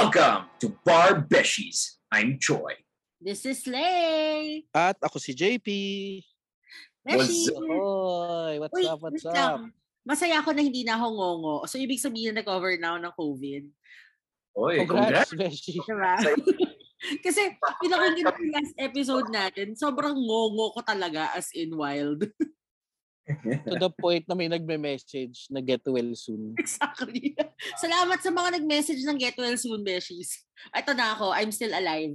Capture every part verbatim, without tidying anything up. Welcome to Barbeshies. I'm Choi. This is Lay. At ako si J P. Beshi. Oy, what's Uy, up, what's up? Masaya ako na hindi na ako ngongo. So, ibig sabihin na nag-cover now ng COVID. Oy, congrats, congrats Beshi. Kasi, pinakinggan ko yung last episode natin, sobrang ngongo ko talaga as in wild. To the point na may nagme-message na get well soon. Exactly. Salamat sa mga nag-message ng get well soon, Beshies. Ito na ako, I'm still alive.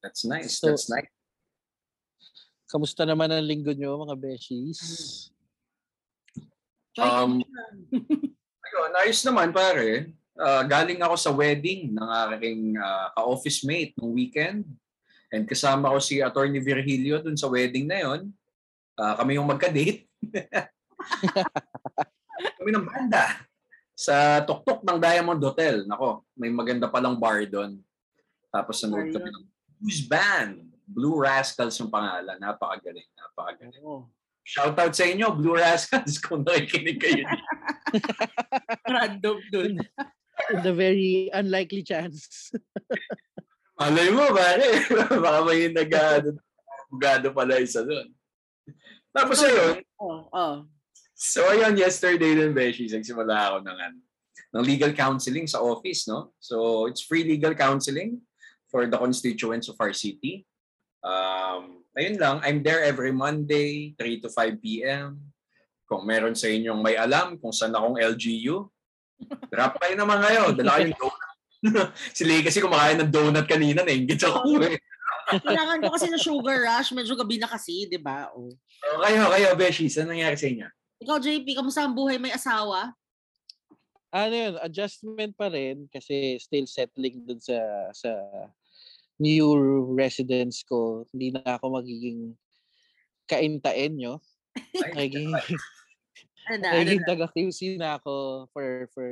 That's nice, so, that's nice. Kamusta naman ang linggo nyo, mga Beshies? Um, ayun, ayos naman, pare. Uh, galing ako sa wedding ng aking uh, ka-office mate nung weekend. And kasama ko si Atty. Virgilio dun sa wedding na yon. Uh, kami yung magka-date. Kami ng banda. Sa tuktok ng Diamond Hotel. Nako, may maganda palang bar doon. Tapos nanood kami ng blues band. Blue Rascals yung pangalan. Napakagaling. Napakagaling. Oh. Shoutout sa inyo, Blue Rascals, kung nakikinig kayo dito. Random doon. The very unlikely chance. Malay mo, pare. Baka may nag-gado pala isa doon. Tapos ayun. Oh, oh. So ayun, yesterday din, Beshies, nagsimula ako ng, ng legal counseling sa office, no? So it's free legal counseling for the constituents of our city. Um, ayun lang, I'm there every Monday, three to five p.m. Kung meron sa inyong may alam kung saan akong L G U, drop by naman kayo. Dala kayong donut. Sili kasi kumakain ng donut kanina, nainggit ako eh. Kailangan ko kasi na sugar rush. Medyo gabi na kasi, di ba? Oh. Oh, kayo, kayo, Beshies. Ano nangyari sa inyo? Ikaw, J P, kamusta ang buhay? May asawa? Ano yun? Adjustment pa rin kasi still settling dun sa sa new residence ko. Hindi na ako magiging kaintain nyo. Magiging magiging taga-Q C na ako for, for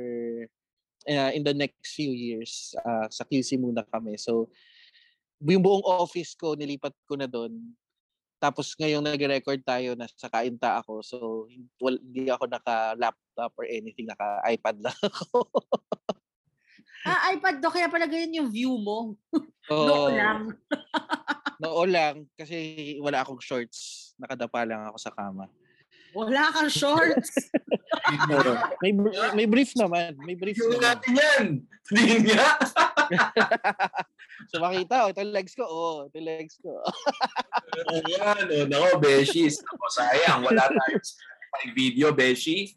uh, in the next few years. Uh, sa Q C muna kami. So, yung buong office ko, nilipat ko na doon. Tapos ngayong nag-record tayo, nasa kainta ako. So, well, hindi ako naka-laptop or anything. Naka-iPad lang ako. Ah, iPad do. Kaya pala ganyan yung view mo. Oh, noo lang. Noo lang. Kasi wala akong shorts. Nakadapa lang ako sa kama. Wala kang shorts? may, may brief naman. May brief naman. Yung natin yan. Hindi nga. So makita, oh, ito yung legs ko. Oh, ito yung legs ko. Ayan, oh, nako, Beshies. Nako, sayang. Wala tayo sa video, Beshi.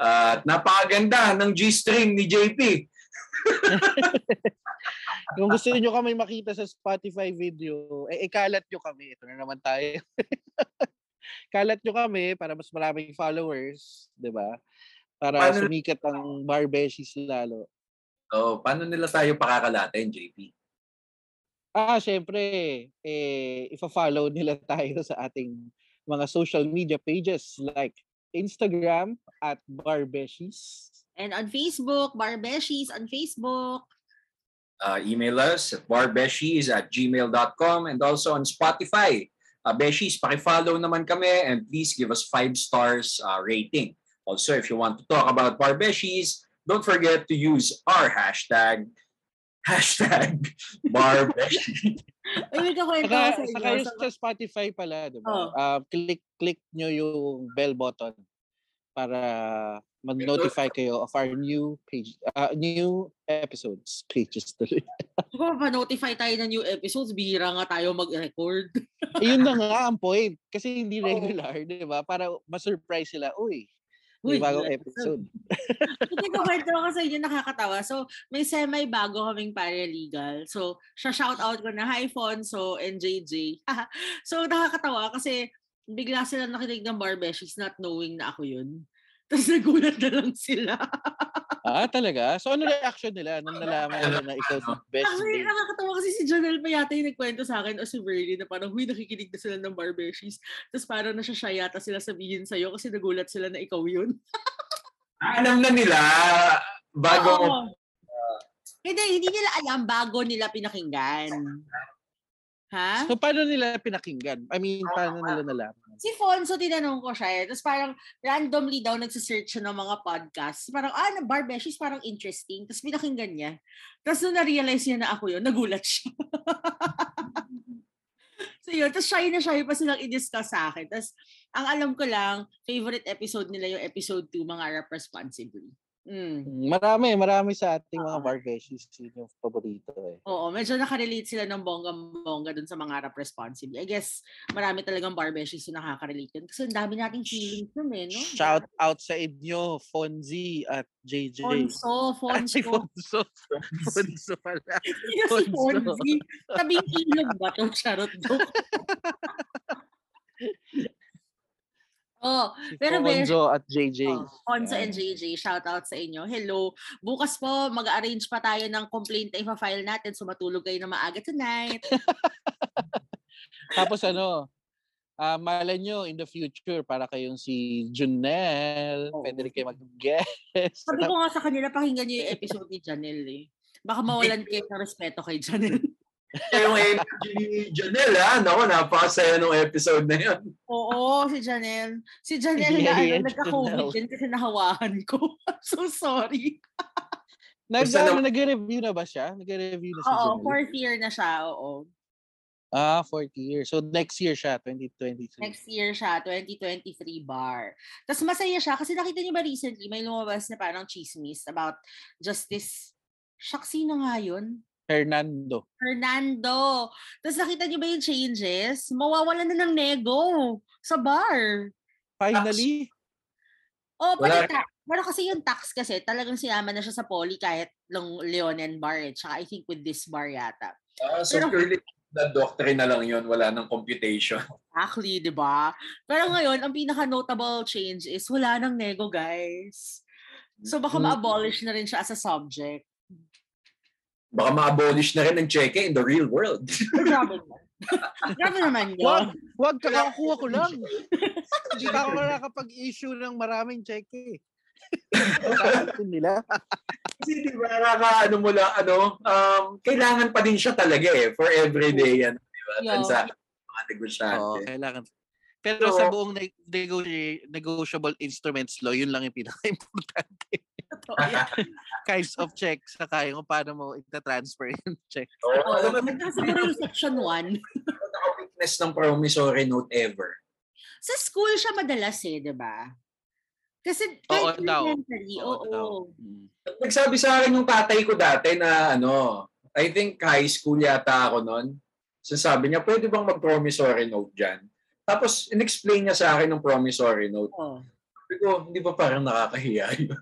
At uh, napakaganda ng G-string ni J P. Kung gusto niyo kami makita sa Spotify video, eh, eh kalat nyo kami. Ito na naman tayo. Kalat nyo kami para mas maraming followers, di ba? Para paano sumikat ang Barbeshies lalo. Oh, paano nila tayo pakakalatin, J P? Ah, syempre, eh, ipa-follow nila tayo sa ating mga social media pages like Instagram at Barbeshies. And on Facebook, Barbeshies on Facebook. Uh, email us at barbeshies at gmail dot com and also on Spotify. Uh, Beshies, paki-follow naman kami and please give us five stars uh, rating. Also, if you want to talk about Barbeshies, don't forget to use our hashtag Hashtag Barbeshies. Uy, kakwento ko sa inyo. Saka yung sa Spotify pala, diba? Oh. Uh, click, click nyo yung bell button para mag-notify kayo of our new page, uh, new episodes. Pages tuloy. Pa-notify tayo ng new episodes, bihira nga tayo mag-record. Ayun na nga ang point. Kasi hindi regular, oh. Diba? Para ma-surprise sila, uy. May bagong episode. Hindi ko kwento ko sa inyo, nakakatawa. So, may semi-bago kaming paralegal. So, siya-shoutout ko na, hi Fonso and J J. So, nakakatawa kasi bigla sila nakinig ng Barbeshies not knowing na ako yun. Tapos nagulat na lang sila. Ah, talaga? So, ano reaction nila nung nalaman nila na ikaw si Beshies? Actually, nakakatawa kasi si Jonel pa yata yung nagkwento sa akin o si Verly na parang, huy, nakikinig na sila ng Barbeshies. Tapos parang nasyasya yata sila sabihin sa'yo kasi nagulat sila na ikaw yun. Alam na nila bago... Uh, hindi, hindi nila alam bago nila pinakinggan. Ha? So, paano nila pinakinggan? I mean, paano nila nalaman? Si Fonso, tinanong ko siya eh. Tapos parang randomly daw nagsisearch siya ng mga podcasts. Parang, ah, Barbeshies, parang interesting. Tapos pinakinggan niya. Tapos nung na-realize niya na ako yun, nagulat siya. So yun, tapos shy na shy pa silang i-discuss sa akin. Tapos ang alam ko lang, favorite episode nila yung episode two, Mangarap Responsibly. Mm. Marami, marami sa ating mga uh-huh. Barbeshies yung paborito eh. Oo, medyo nakarelate sila ng bongga-bongga dun sa Mangarap Responsibly. I guess marami talagang Barbeshies yung nakakarelate yun. Kasi ang dami nating feelings nun eh, no? Shout out sa inyo, Fonzie at J J. Fonso, Fonso. Ay, Fonso. Fonso pala. Sino si Fonzie? Tabing ilog ba itong charot doon? Oh, si pero Fonzo at J J. Oh, Fonzo yeah. And J J, shout out sa inyo. Hello. Bukas po mag-arrange pa tayo ng complaint na i-file natin. So matulog kayo na maaga tonight. Tapos ano, uh, malay nyo in the future para kayong si Junel, oh. Pwede rin kayo mag-guest. Sabi ko nga sa kanila, pakinggan nyo yung episode ni Janel eh. Baka mawalan kayo ng respeto kay Janel. Yung energy ni Janelle, ha? Naku, napakasaya nung episode na yun. Oo, si Janelle. Si Janelle yeah, na yeah, nagka-COVID din kasi nahawahan ko. I'm so sorry. Nag- na- Nag-review na ba siya? Nag-review na si oo, Janelle. Fourth year na siya, oo. Ah, fourth year. So next year siya, twenty twenty-three. Next year siya, twenty twenty-three bar. Tapos masaya siya kasi nakita niyo ba recently, may lumabas na parang chismis about justice. Shaksi na nga yun. Fernando. Fernando. Tapos nakita niyo ba yung changes? Mawawalan na ng nego sa bar. Finally. Oh, pala ta- pero kasi yung tax kasi, talagang sinama na siya sa poly kahit ng Leonen bar eh. Tsaka I think with this bar yata. Uh, so pero, purely the doctrine na lang yun. Wala ng computation. Exactly, di ba? Pero ngayon, ang pinaka-notable change is wala ng nego, guys. So baka mm-hmm. ma-abolish na rin siya as a subject. Baka ma-abolish na rin ang cheque in the real world. Grabe naman. Grabe naman yun. Wag, wag kakakuha ko lang. Hindi ka ako nakapag-issue ng maraming cheque. Saan nila? Kasi di ba, naka, ano mula, ano, um, kailangan pa din siya talaga eh, for everyday yan. Diba? Yeah. Sa mga negosyante. Oh, kailangan. Pero so, sa buong neg- negotiable instruments law, yun lang yung pinaka-importante. Kinds of checks sa kaya kung paano mo itatransfer yung check. Oo. Siguro yung section one. Weakness ng promissory note ever. Sa school siya madalas eh, di ba? Kasi kahit elementary, oo. Nagsabi sa akin yung tatay ko dati na ano, I think high school yata ako nun. So sabi niya, pwede bang mag-promissory note dyan? Tapos in-explain niya sa akin yung promissory note. Oh. Sabi ko, hindi ba parang nakakahiya yun?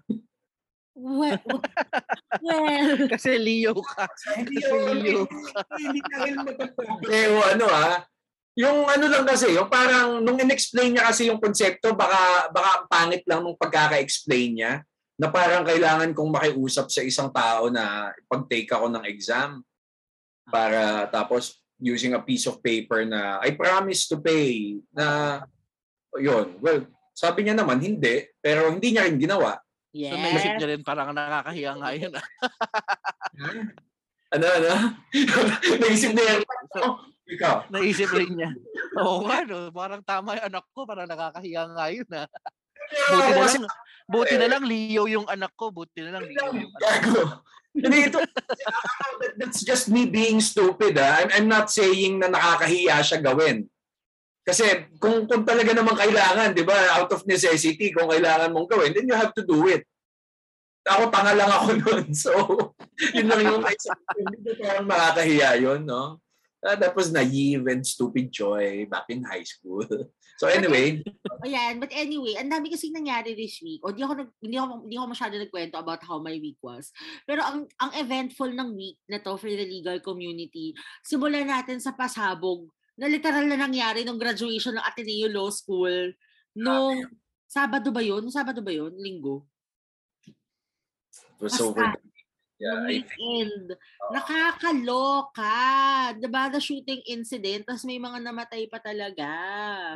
Well, well. Kasi Leo ka. Kasi Leo ka. Hindi ka rin matapag-ew, ano ah. Yung ano lang kasi, yung parang nung in-explain niya kasi yung konsepto, baka baka pangit lang nung pagkaka-explain niya na parang kailangan kong makiusap sa isang tao na pag-take ako ng exam para tapos using a piece of paper na I promise to pay na yun. Well, sabi niya naman hindi, pero hindi niya rin ginawa. Yes. So naisip niya rin parang nakakahiya nga yun. ano, ano? naisip niya rin. Oh, ikaw. Naisip rin niya. Oo nga, no? Parang tama yung anak ko, parang nakakahiya nga yun. Ha? Buti na lang, buti na lang Leo yung anak ko, buti na lang Leo yung anak ko. Ito, that's just me being stupid. Ha? I'm, I'm not saying na nakakahiya siya gawin. Kasi kung, kung talaga naman kailangan, di ba, out of necessity, kung kailangan mong gawin, then you have to do it. Ako, tanga lang ako nun. So, yun lang yung hindi ko parang makakahiya yun, no? Uh, that was naive and stupid joy back in high school. So anyway. Ayan, but anyway, ang dami kasi nangyari this week. O, di ako, di ako, di ako masyado nagkwento about how my week was. Pero ang, ang eventful ng week na to for the legal community, simulan natin sa pasabog na literal na nangyari nung graduation ng Ateneo Law School nung Sabado ba yun? Sabado ba yun? Linggo? It was over. Yeah, I think. Nakakaloka. Diba the shooting incident? Tapos may mga namatay pa talaga.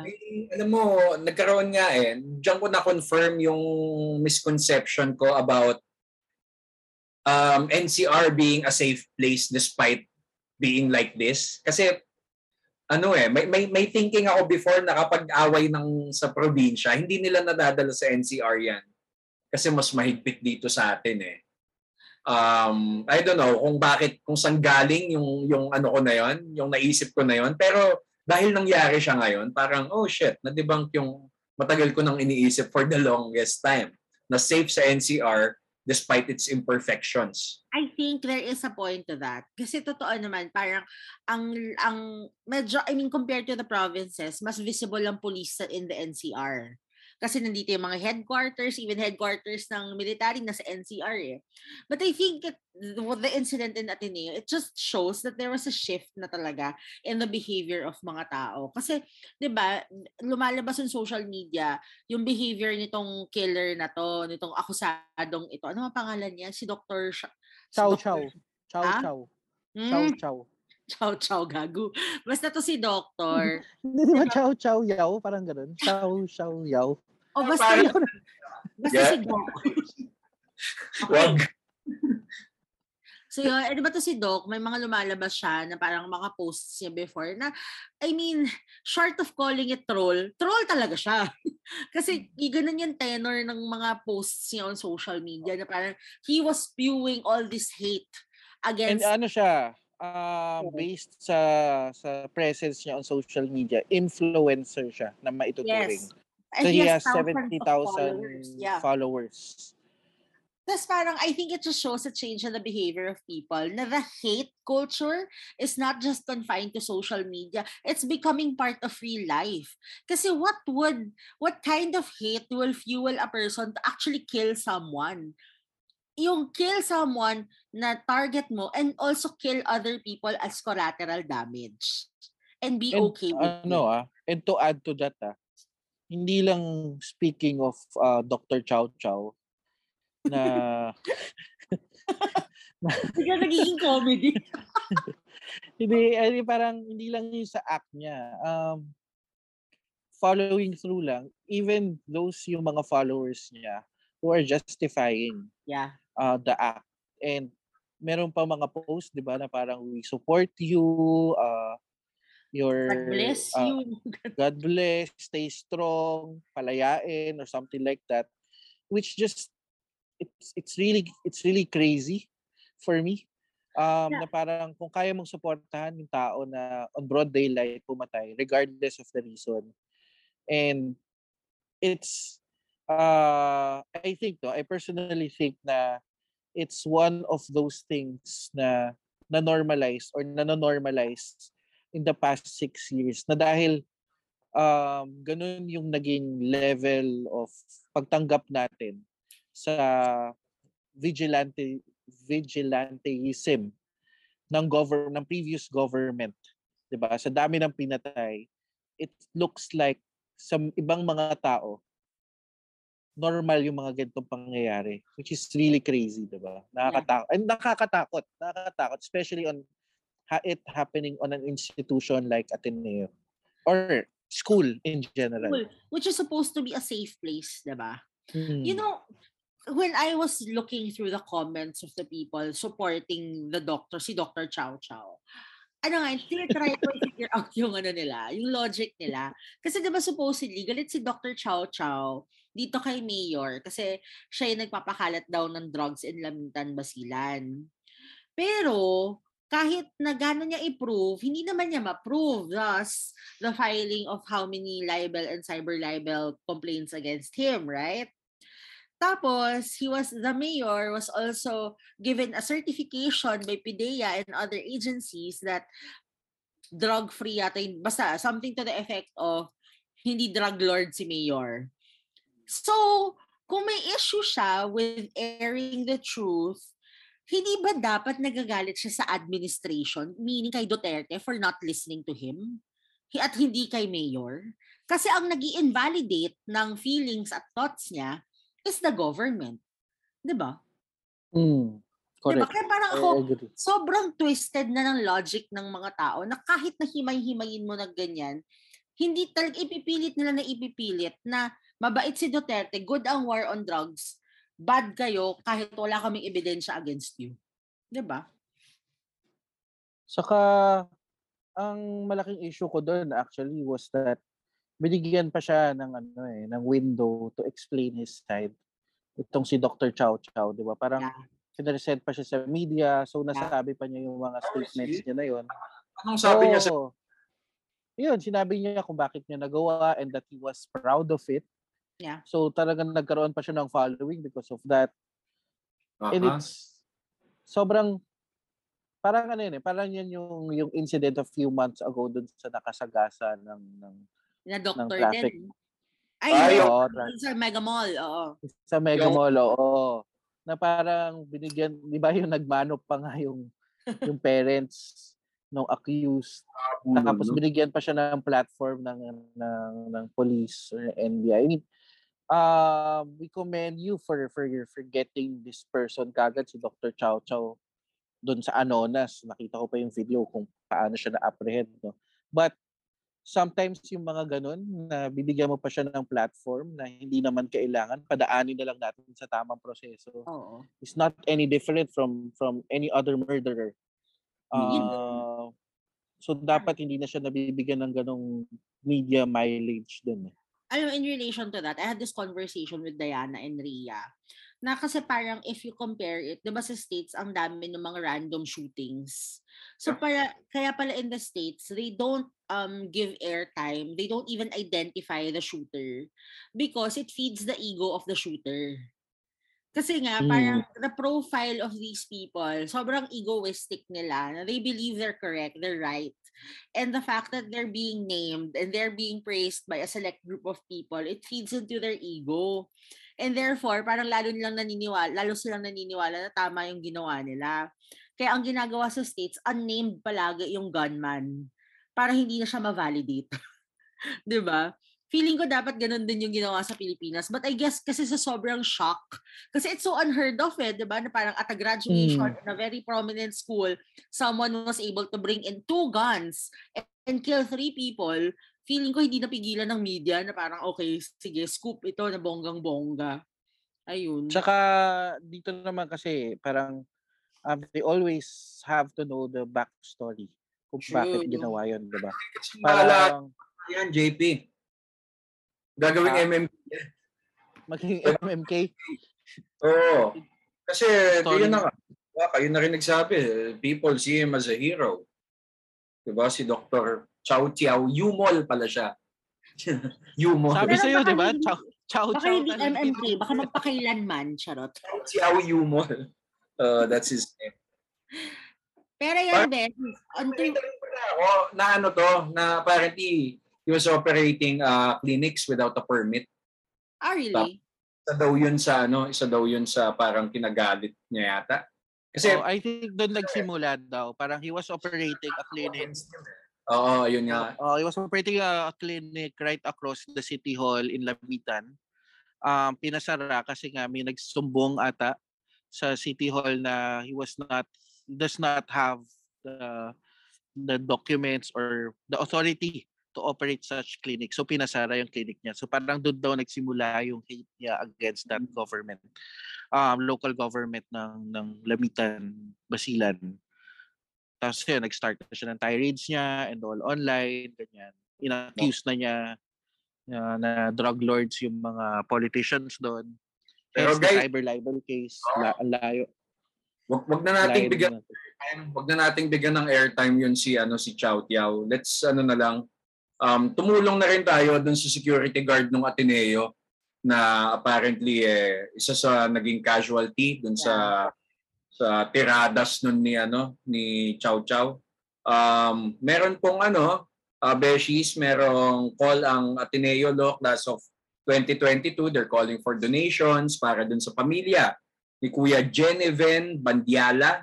May, alam mo, nagkaroon nga eh. Diyan ko na-confirm yung misconception ko about um, N C R being a safe place despite being like this. Kasi ano eh, may, may, may thinking ako before na kapag away ng sa probinsya, hindi nila nadadala sa N C R yan. Kasi mas mahigpit dito sa atin eh. Um, I don't know kung bakit, kung saan galing yung, yung ano ko na yon, yung naisip ko na yon. Pero dahil nangyari siya ngayon, parang oh shit, na-debunk yung matagal ko nang iniisip for the longest time. Na safe sa N C R despite its imperfections. I think there is a point to that. Kasi totoo naman, parang ang, ang medyo, I mean compared to the provinces, mas visible ang police in the N C R. Kasi nandito yung mga headquarters, even headquarters ng military nasa N C R eh. But I think that the incident in Ateneo, it just shows that there was a shift na talaga in the behavior of mga tao. Kasi, di ba, lumalabas yung social media, yung behavior nitong killer na to, nitong akusadong ito. Ano ang pangalan niya? Si Doctor Sh- Chow Chow. Chow Chow. Chow Chow. Chow Chow gago. Basta to si Doctor. Hindi ba Chow Chow Yao? Parang ganun. Chow Chow Yao. O oh, basta yun. Basta yeah. Si Doc. Okay. So yun, eh, diba to si Doc, may mga lumalabas siya na parang makaposts niya before na, I mean, short of calling it troll, troll talaga siya. Kasi ganun yung tenor ng mga posts niya on social media na parang he was spewing all this hate against... And ano siya? Um, based sa sa presence niya on social media, influencer siya na maituturing. Yes. So he, he has, has seventy thousand followers. Yeah. followers. Tapos parang I think it just shows a change in the behavior of people na the hate culture is not just confined to social media. It's becoming part of real life. Kasi what would, what kind of hate will fuel a person to actually kill someone? Yung kill someone na target mo and also kill other people as collateral damage. And be and, okay with ano, it. Ah, and to add to that, ah, hindi lang speaking of uh, Doctor Chow Chow na... Hindi nagiging comedy. Hindi, ay, parang hindi lang yung sa act niya. Um, following through lang, even those yung mga followers niya who are justifying yeah. uh, the act. And meron pa mga posts, di ba, na parang we support you, uh, your, God bless uh, you. God bless, stay strong, palayain, or something like that. Which just, it's it's really it's really crazy for me. Um, yeah. Na parang kung kaya mong supportahan yung tao na on broad daylight pumatay, regardless of the reason. And it's, Uh, I think, no, I personally think na it's one of those things na na-normalize or na-normalize in the past six years na dahil um, ganun yung naging level of pagtanggap natin sa vigilante vigilanteism ng, govern, ng previous government. Diba? Sa dami ng pinatay, it looks like sa ibang mga tao normal yung mga ganitong pangyayari, which is really crazy, diba? Nakakatakot. And nakakatakot. Nakakatakot. Especially on it happening on an institution like Ateneo. Or school in general. School, which is supposed to be a safe place, diba? Hmm. You know, when I was looking through the comments of the people supporting the doctor, si Doctor Chow Chow, ano nga, tinitry ko i-figure out yung ano nila, yung logic nila. Kasi diba supposedly, galit si Doctor Chow Chow dito kay Mayor kasi siya yung nagpapakalat daw ng drugs in Lamitan, Basilan. Pero kahit na gano'n niya i-prove, hindi naman niya ma-prove. Thus, the filing of how many libel and cyber libel complaints against him, right? Tapos, he was, the mayor was also given a certification by P D E A and other agencies that drug-free yata, basta something to the effect of hindi drug lord si mayor. So, kung may issue siya with airing the truth, hindi ba dapat nagagalit siya sa administration, meaning kay Duterte, for not listening to him? At hindi kay mayor? Kasi ang nag-i-invalidate ng feelings at thoughts niya is the government. Diba? Mm, correct. Diba? Kaya parang ako, sobrang twisted na ng logic ng mga tao na kahit na himay-himayin mo na ganyan, hindi talaga ipipilit nila na ipipilit na mabait si Duterte, good ang war on drugs, bad kayo kahit wala kaming ebidensya against you. Diba? Saka, ang malaking issue ko doon actually was that binigyan pa siya ng ano eh, ng window to explain his side. Itong si Doctor Chow Chow, 'di ba? Parang yeah. Sineresent pa siya sa media, so nasabi pa niya yung mga statements niya na 'yon. Anong sabi so, niya sa yun, sinabi niya kung bakit niya nagawa and that he was proud of it. Yeah. So talagang nagkaroon pa siya ng following because of that. Uh-huh. And it's sobrang parang ano yun eh, parang yan yung yung incident of few months ago dun sa nakasagasa ng ng na doctor ng traffic. Din. Ay, oh, sa Mega Mall, oo. Sa Mega yeah. Mall, oo. Na parang binigyan, di ba yung nagmano pa nga yung yung parents nung accused. Tapos binigyan pa siya ng platform ng ng ng police or N B I. I mean, uh, we commend you for for for getting this person kagad si Doctor Chow Chow doon sa Anonas. Nakita ko pa yung video kung paano siya na-apprehend, no. But sometimes yung mga ganun na bibigyan mo pa siya ng platform na hindi naman kailangan, padaanin na lang natin sa tamang proseso. Oo. It's not any different from from any other murderer. Uh, so dapat hindi na siya nabibigyan ng ganong media mileage din. Alam, in relation to that, I had this conversation with Diana and Ria na kasi parang if you compare it, diba sa States ang dami ng mga random shootings. So para, kaya pala in the States, they don't um give airtime. They don't even identify the shooter because it feeds the ego of the shooter. Kasi nga, parang the profile of these people, sobrang egoistic nila. They believe they're correct, they're right. And the fact that they're being named and they're being praised by a select group of people, it feeds into their ego. And therefore, parang lalo nilang naniniwala, lalo silang naniniwala na tama yung ginawa nila. Kaya ang ginagawa sa States, unnamed palagi yung gunman para hindi na siya ma-validate. Diba? Feeling ko dapat ganun din yung ginawa sa Pilipinas. But I guess kasi sa sobrang shock. Kasi it's so unheard of eh, diba? Na parang at a graduation mm. in a very prominent school, someone was able to bring in two guns and kill three people. Feeling ko hindi napigilan ng media na parang okay, sige, scoop ito na bonggang-bongga. Ayun. Tsaka dito naman kasi parang um, they always have to know the backstory kung sure. bakit ginawa yun, diba? Parang yan, J P. Gagawin ah, M M K. Magiging M M K? Oo. Oh, kasi, yun na nga. Kayo na rin nagsabi. People see him as a hero. Diba? Si Doctor Chow Chow Yumol pala siya. Yumol. Sabi sa'yo, diba? Chow Chow. Baka hindi M M K. Baka magpakailanman, charot. Chow Chow Yumol. Uh, that's his name. Pero yan, Ben. Na ano to, na apparently, he was operating uh, clinics without a permit. Ah, oh, really? Isa daw yun sa, ano, isa daw yun sa parang kinagalit niya yata. Kasi, oh, I think doon nagsimula daw. Parang he was operating a clinic. Oo, oh, yun nga. Oh, he was operating a clinic right across the city hall in Lamitan. Um, pinasara kasi nga may nagsumbong ata sa city hall na he was not, does not have the, the documents or the authority to operate such clinic. So pinasara yung clinic niya. So parang doon daw nagsimula yung hate niya against that government. Um, local government ng, ng Lamitan, Basilan. Tapos yun, nag-start na siya ng tirades niya and all online, ganyan. Inaccuse na niya uh, na drug lords yung mga politicians doon. Pero guys, cyber libel case, la- layo. Wag, wag na nating bigyan ng wag na nating bigyan ng airtime yun si ano si Chow Chow. Let's ano na lang Um, tumulong na rin tayo dun sa security guard ng Ateneo na apparently eh, isa sa naging casualty dun sa yeah. sa tiradas nun ni ano ni Chow Chow. Um, meron pong ano uh, Barbeshies, merong call ang Ateneo Law Class of twenty twenty-two. They're calling for donations para dun sa pamilya ni Kuya Genevieve Bandiala.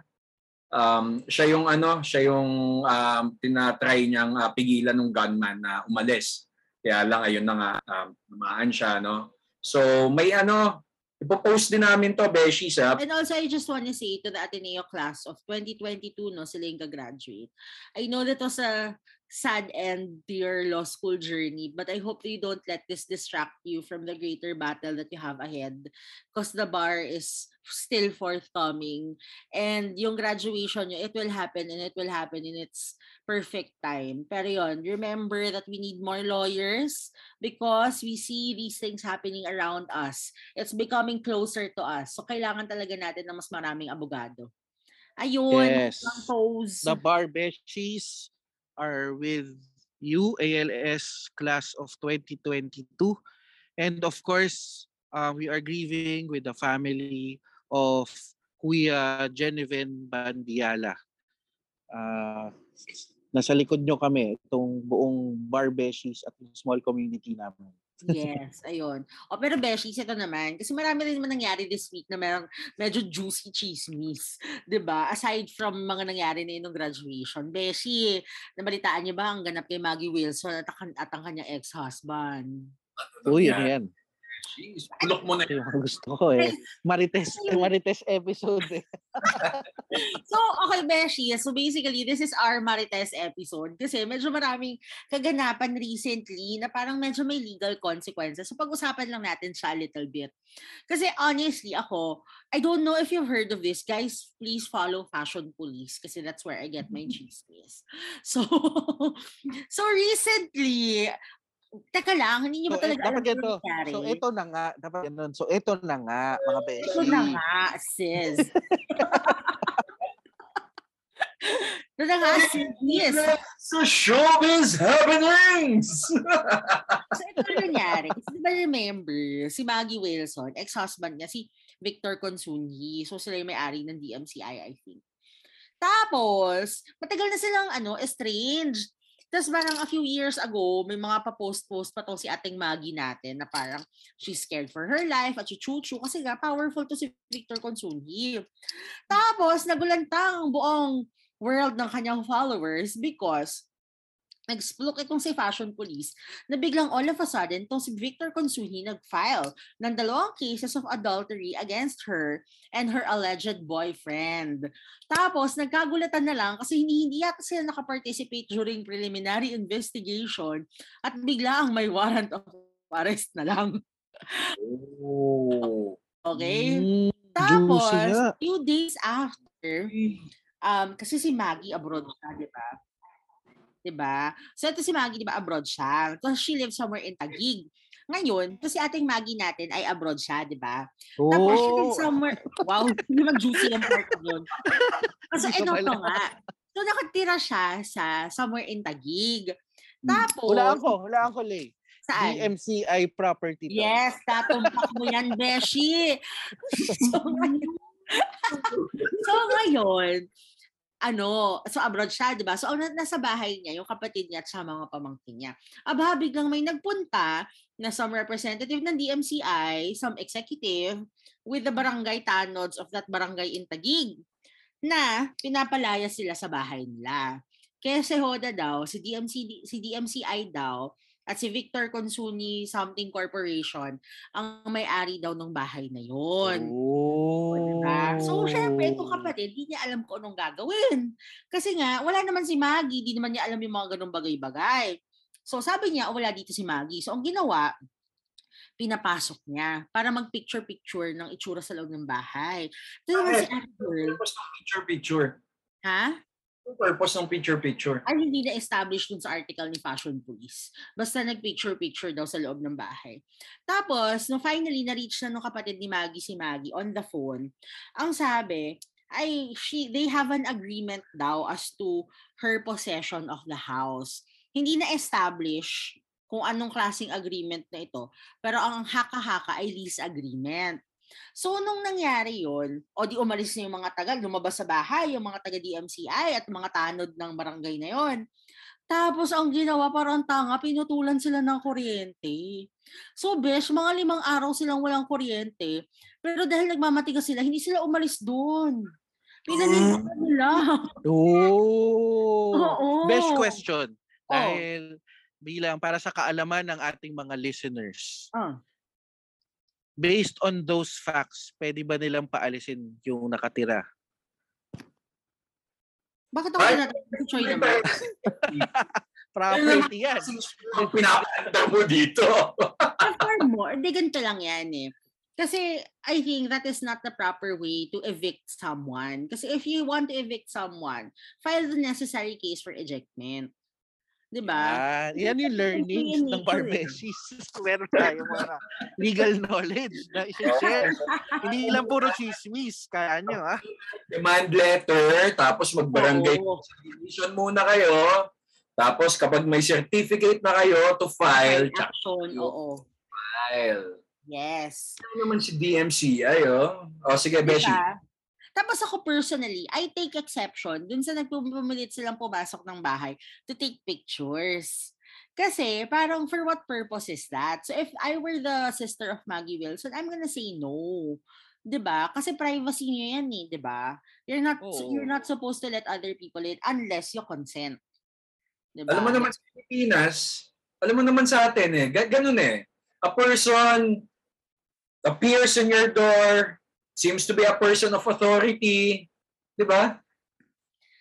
Um, siya yung ano, siya yung um, tinatry niyang uh, pigilan ng gunman na umalis. Kaya lang ayun na nga um, namaan siya, no. So may ano, ipo-post din namin to, Beshies. Ha? And also I just want to say to the Ateneo class of twenty twenty-two, no, sila yung ka-graduate. I know that was a sad end to your law school journey, but I hope that you don't let this distract you from the greater battle that you have ahead, because the bar is still forthcoming, and yung graduation nyo, it will happen, and it will happen in its perfect time. Pero yun, remember that we need more lawyers because we see these things happening around us. It's becoming closer to us. So kailangan talaga natin ng mas maraming abogado. Ayun, yes. The Barbeshies are with you, A L S class of twenty twenty-two. And of course, uh, we are grieving with the family of Kuya Genevieve Bandiala. Uh, nasa likod nyo kami, itong buong Barbeshies at small community namin. Yes, ayun. O pero Beshies, ito naman, kasi marami rin naman nangyari this week na merong medyo juicy chismis, diba? Aside from mga nangyari na yun ng graduation. Beshi, nabalitaan niyo ba ang ganap kay Maggie Wilson at, at ang kanyang ex-husband? Uy, yan yan. Jeez, bulok mo na yung gusto ko eh. Marites, Marites episode eh. So, okay, Beshi. So, basically, this is our Marites episode kasi medyo maraming kaganapan recently na parang medyo may legal consequences. So, pag-usapan lang natin siya a little bit. Kasi honestly, ako, I don't know if you've heard of this. Guys, please follow Fashion Police kasi that's where I get my chismis. So, so recently, Teka lang, hindi nyo ba so, talaga alam ito, yung nangyari? So, ito na nga. Dapat ganun. So, ito na nga, mga beshi. Ito na nga, sis. Ito na nga, sis. Yes. So, showbiz happenings! So, ito na nangyari. Kasi ba remember, si Maggie Wilson, ex-husband niya, si Victor Consunji. So, sila yung may-ari ng D M C I, I think. Tapos, matagal na silang ano, estranged. Tapos parang a few years ago, may mga pa-post-post pa tong si ating Maggie natin na parang she's scared for her life at she chuchu kasi nga powerful to si Victor Consunji. Tapos nagulantang ang buong world ng kanyang followers because nag-splook itong si Fashion Police na biglang all of a sudden itong si Victor Consunji nag-file ng dalawang cases of adultery against her and her alleged boyfriend. Tapos, nagkagulatan na lang kasi hindi, hindi yata sila nakaparticipate during preliminary investigation at biglang may warrant of arrest na lang. Oh. Okay? Mm, tapos, few days after, um, kasi si Maggie abroad na, di ba? Diba? So, ito si Maggie, diba, abroad siya. Because she lives somewhere in Taguig. Ngayon, ito si ating Maggie natin ay abroad siya, diba? Oh. Tapos, she lives somewhere... Wow, hindi mag-juicy yung part doon. So, eno ko nga. So, nakatira siya sa somewhere in Taguig. Tapos... Hulaan ko, hulaan ko, Lay. Saan? D M C I property. To. Yes, tatumpak mo yan, Beshi. So, ngayon... so, ngayon... ano, so abroad siya, di ba? So, nasa bahay niya, yung kapatid niya at sa mga pamangkin niya. Aba, biglang may nagpunta na some representative ng D M C I, some executive, with the barangay tanods of that barangay in Taguig, na pinapalaya sila sa bahay nila. Kaya si Hoda daw, si, D M C, si D M C I daw, at si Victor Consunji Something Corporation ang may-ari daw ng bahay na yun. Oh. Diba? So, syempre, itong kapatid, hindi niya alam kung anong gagawin. Kasi nga, wala naman si Maggie, hindi naman niya alam yung mga ganong bagay-bagay. So, sabi niya, wala dito si Maggie. So, ang ginawa, pinapasok niya para mag-picture-picture ng itsura sa loob ng bahay. So, naman si Ate Girl. Picture-picture. Ha? Yung purpose ng picture-picture. Ay, hindi na-establish dun sa article ni Fashion Police. Basta nag-picture-picture daw sa loob ng bahay. Tapos, no, finally, na-reach na nung kapatid ni Maggie si Maggie on the phone. Ang sabi, ay, she, they have an agreement daw as to her possession of the house. Hindi na-establish kung anong klaseng agreement na ito. Pero ang haka-haka ay lease agreement. So, nung nangyari yun, o di umalis na yung mga taga, lumabas sa bahay, yung mga taga-D M C I at mga tanod ng barangay na yun. Tapos, ang ginawa parang tanga, pinutulan sila ng kuryente. So, besh, mga limang araw silang walang kuryente. Pero dahil nagmamatigas sila, hindi sila umalis doon. Pinalitan nila. Oh. Oo. Best question. Oh. Dahil bilang para sa kaalaman ng ating mga listeners. Ah. Based on those facts, pwede ba nilang paalisin yung nakatira? Bakit ako tinatawag si Choy naman? property yan. Ang pinapanda mo dito. And furthermore, di ganito lang yan eh. Kasi I think that is not the proper way to evict someone. Kasi if you want to evict someone, file the necessary case for ejectment. Diba? Ah, yan yung learnings ng Barbeshies. Meron tayo mga legal knowledge na isi-share. Hindi lang puro chismis. Kaya nyo, ha? Demand letter, tapos mag-barangay submission muna kayo. Tapos kapag may certificate na kayo to file, action, oo. File. Yes. Ano naman si D M C I, oh. O, sige, Beshi. Tapos ako personally, I take exception dun sa nagpumilit silang pumasok ng bahay to take pictures. Kasi parang for what purpose is that? So if I were the sister of Maggie Wilson, I'm gonna say no. 'Di ba? Kasi privacy niyo yan eh, 'di ba? You're not oh. you're not supposed to let other people in unless you consent. 'Di ba? Alam mo naman sa Pilipinas, alam mo naman sa atin eh, ganun eh. A person appears in your door, seems to be a person of authority. Diba?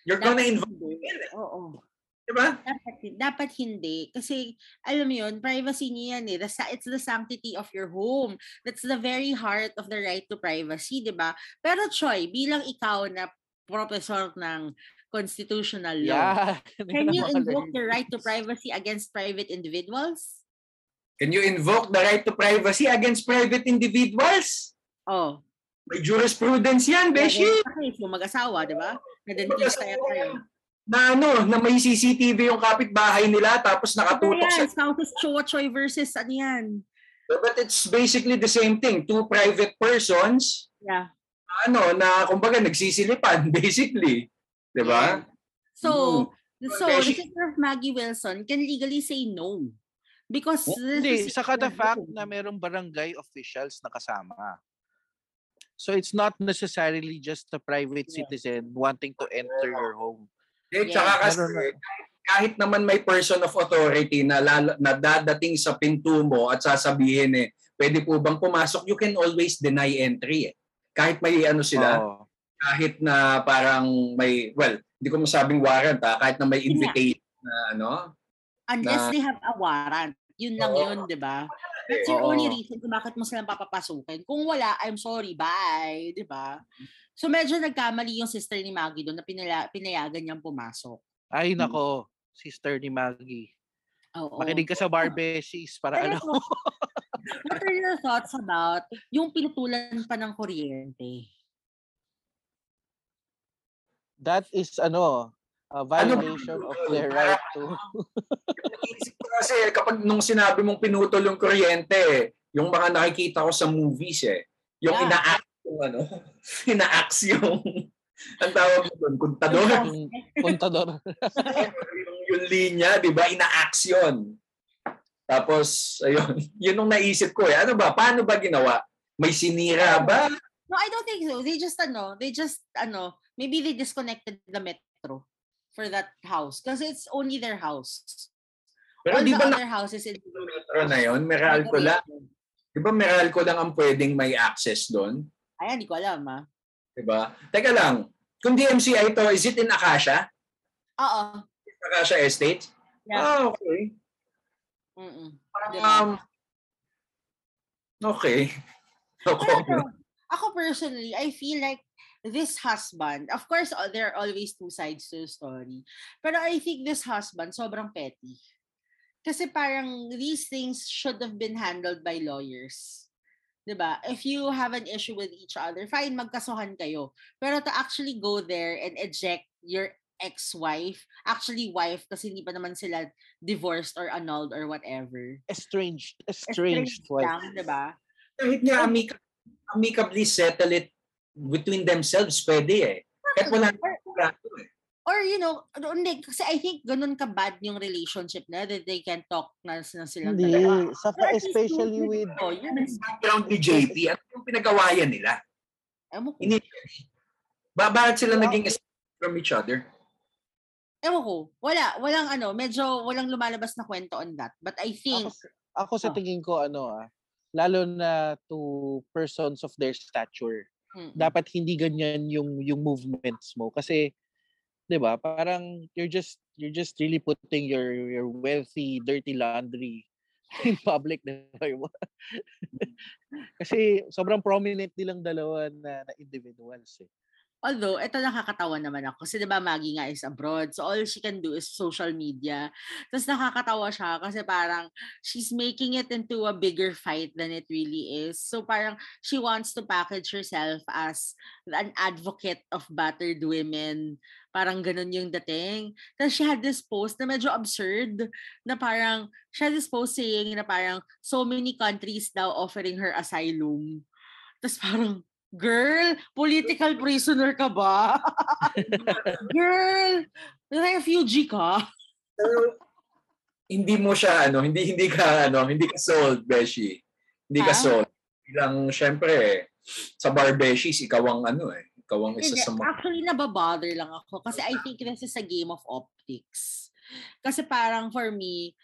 You're dapat gonna invite him. Oo. Diba? Dapat, dapat hindi. Kasi, alam mo yun, privacy niya yan eh. The, it's the sanctity of your home. That's the very heart of the right to privacy, diba? Pero Choy, bilang ikaw na professor ng constitutional law, yeah, can you invoke the right to privacy against private individuals? Can you invoke the right to privacy against private individuals? Oh. May jurisprudence yan, Beshi. So mag-asawa, di ba? Nadentista yan kayo. Na ano, na may C C T V yung kapitbahay nila tapos nakatutok sa... South of Chowachoy versus ano yan. But it's basically the same thing. Two private persons. Yeah. Ano, na kumbaga nagsisilipan, basically. Di ba? Yeah. So, hmm. so the sister of Maggie Wilson can legally say no. Because... Hindi, saka the fact na merong barangay officials na kasama. So it's not necessarily just a private citizen yeah. wanting to enter your home. Eh, yeah. Tsaka kasi kahit naman may person of authority na, lalo, na dadating sa pinto mo at sasabihin eh, pwede po bang pumasok, you can always deny entry eh. Kahit may ano sila, oh. kahit na parang may, well, hindi ko masabing warrant ha, kahit na may invitation yeah. na ano. Unless na, they have a warrant. Yun lang oh. yun, di ba? That's your only reason kung bakit mo silang papapasukin. Kung wala, I'm sorry, bye. Diba? So medyo nagkamali yung sister ni Maggie doon na pinala- pinayagan niyang pumasok. Ay, nako. Sister ni Maggie. Oh, makinig ka oh. sa Barbeshies para ano. What are your thoughts about yung pinutulan pa ng kuryente? That is ano... a violation ano? of their right to... Kasi kapag nung sinabi mong pinutol yung kuryente, yung mga nakikita ko sa movies eh, yung yeah. ina-ax yung ano, ina-ax yung, ang tawag mo doon, kuntador. Kuntador. yung, yung linya, di ba, ina-ax yun. Tapos, ayun, yun nung naisip ko eh, ano ba, paano ba ginawa? May sinira ba? No, I don't think so. They just, ano, they just, ano, maybe they disconnected the metro for that house. Kasi it's only their house. Pero all di ba other houses in the metro na yun? Meralco lang. Di ba Meralco lang ang pwedeng may access doon? Ayan, di ko alam ha. Di ba? Teka lang. Kung D M C I ito, is it in Akasha? Oo. Akasha Estate? Yeah. Ah, okay. Mm-mm. Um, okay. No comment. Ako personally, I feel like this husband, of course, there are always two sides to the story. Pero I think this husband, sobrang petty. Kasi parang these things should have been handled by lawyers. Diba? If you have an issue with each other, fine, magkasuhan kayo. Pero to actually go there and eject your ex-wife, actually wife, kasi hindi pa naman sila divorced or annulled or whatever. Estranged. Estranged, estranged wife. Lang, diba? Kahit nga amicably settle it between themselves, pwede eh. Kahit wala nang eh. Or, you know, hindi, kasi I think ganun ka-bad yung relationship na that they can talk na, na sila. Hindi. Saka especially with... Oh, background ni J P, ano yung pinagawayan nila? Ewan ko. Ba- bakit sila wow. naging from each other? Ewan ko. Wala. Walang ano, medyo walang lumalabas na kwento on that. But I think... Ako, ako sa tingin ko, ano ah, lalo na to persons of their stature, dapat hindi ganyan yung yung movements mo kasi 'Diba? Parang you're just you're just really putting your your wealthy dirty laundry in public, 'di ba? Kasi sobrang prominent nilang dalawa na, na individuals eh. Although, ito nakakatawa naman ako. Kasi diba Maggie nga is abroad. So all she can do is social media. Tapos nakakatawa siya kasi parang she's making it into a bigger fight than it really is. So parang she wants to package herself as an advocate of battered women. Parang ganun yung dating. Tapos she had this post na medyo absurd na parang, she had this post saying na parang so many countries daw offering her asylum. Tapos parang, girl, political prisoner ka ba? Girl, refugee ka? So, hindi mo siya, ano, hindi hindi ka, ano, hindi ka sold, Beshi. Hindi ka sold. Bilang, syempre, sa Barbeshies, ikaw ang, ano, eh. Ikaw ang isa sa mga... Actually, nababother lang ako. Kasi I think this is a game of optics. Kasi parang, for me,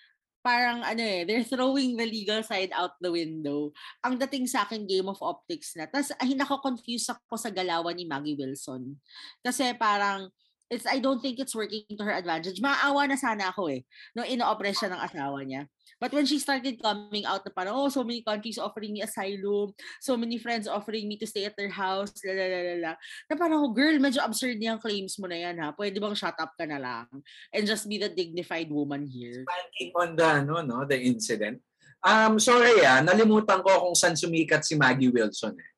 parang ano eh, they're throwing the legal side out the window. Ang dating sa akin, game of optics na. Tapos, ah, nako-confuse ako sa galawan ni Maggie Wilson. Kasi parang, it's I don't think it's working to her advantage. Maawa na sana ako eh, no ino-oppress siya ng asawa niya. But when she started coming out na parang, oh, so many countries offering me asylum, so many friends offering me to stay at their house, la la la la. Na parang, oh, girl, medyo absurd niyang claims mo na yan ha. Pwede bang shut up ka na lang and just be the dignified woman here. Spanking on the, no, no, the incident. Um, sorry ah, nalimutan ko kung saan sumikat si Maggie Wilson eh.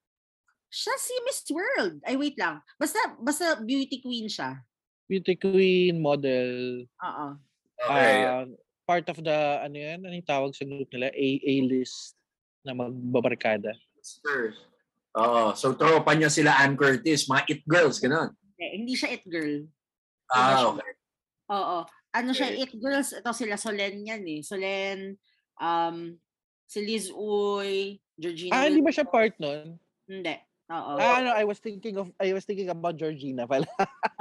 Siya si Miss World. Ay, wait lang. Basta, basta beauty queen siya. Beauty queen, model. Uh-uh. Okay. Uh, part of the, ano yan, ano yung tawag sa group nila? A-list na magbabarkada. Sure. Oo. So, tropa niya sila Ann Curtis, mga it girls, gano'n. Eh, hindi siya it girl. Ah, ano okay. Oo. Ano okay. Siya, it girls, ito sila Solen yan eh. Solen, um, si Liz Uy, Georgina. Ah, hindi ba siya part nun? Hindi. Oo. Ah, no, I was thinking of I was thinking about Georgina pala.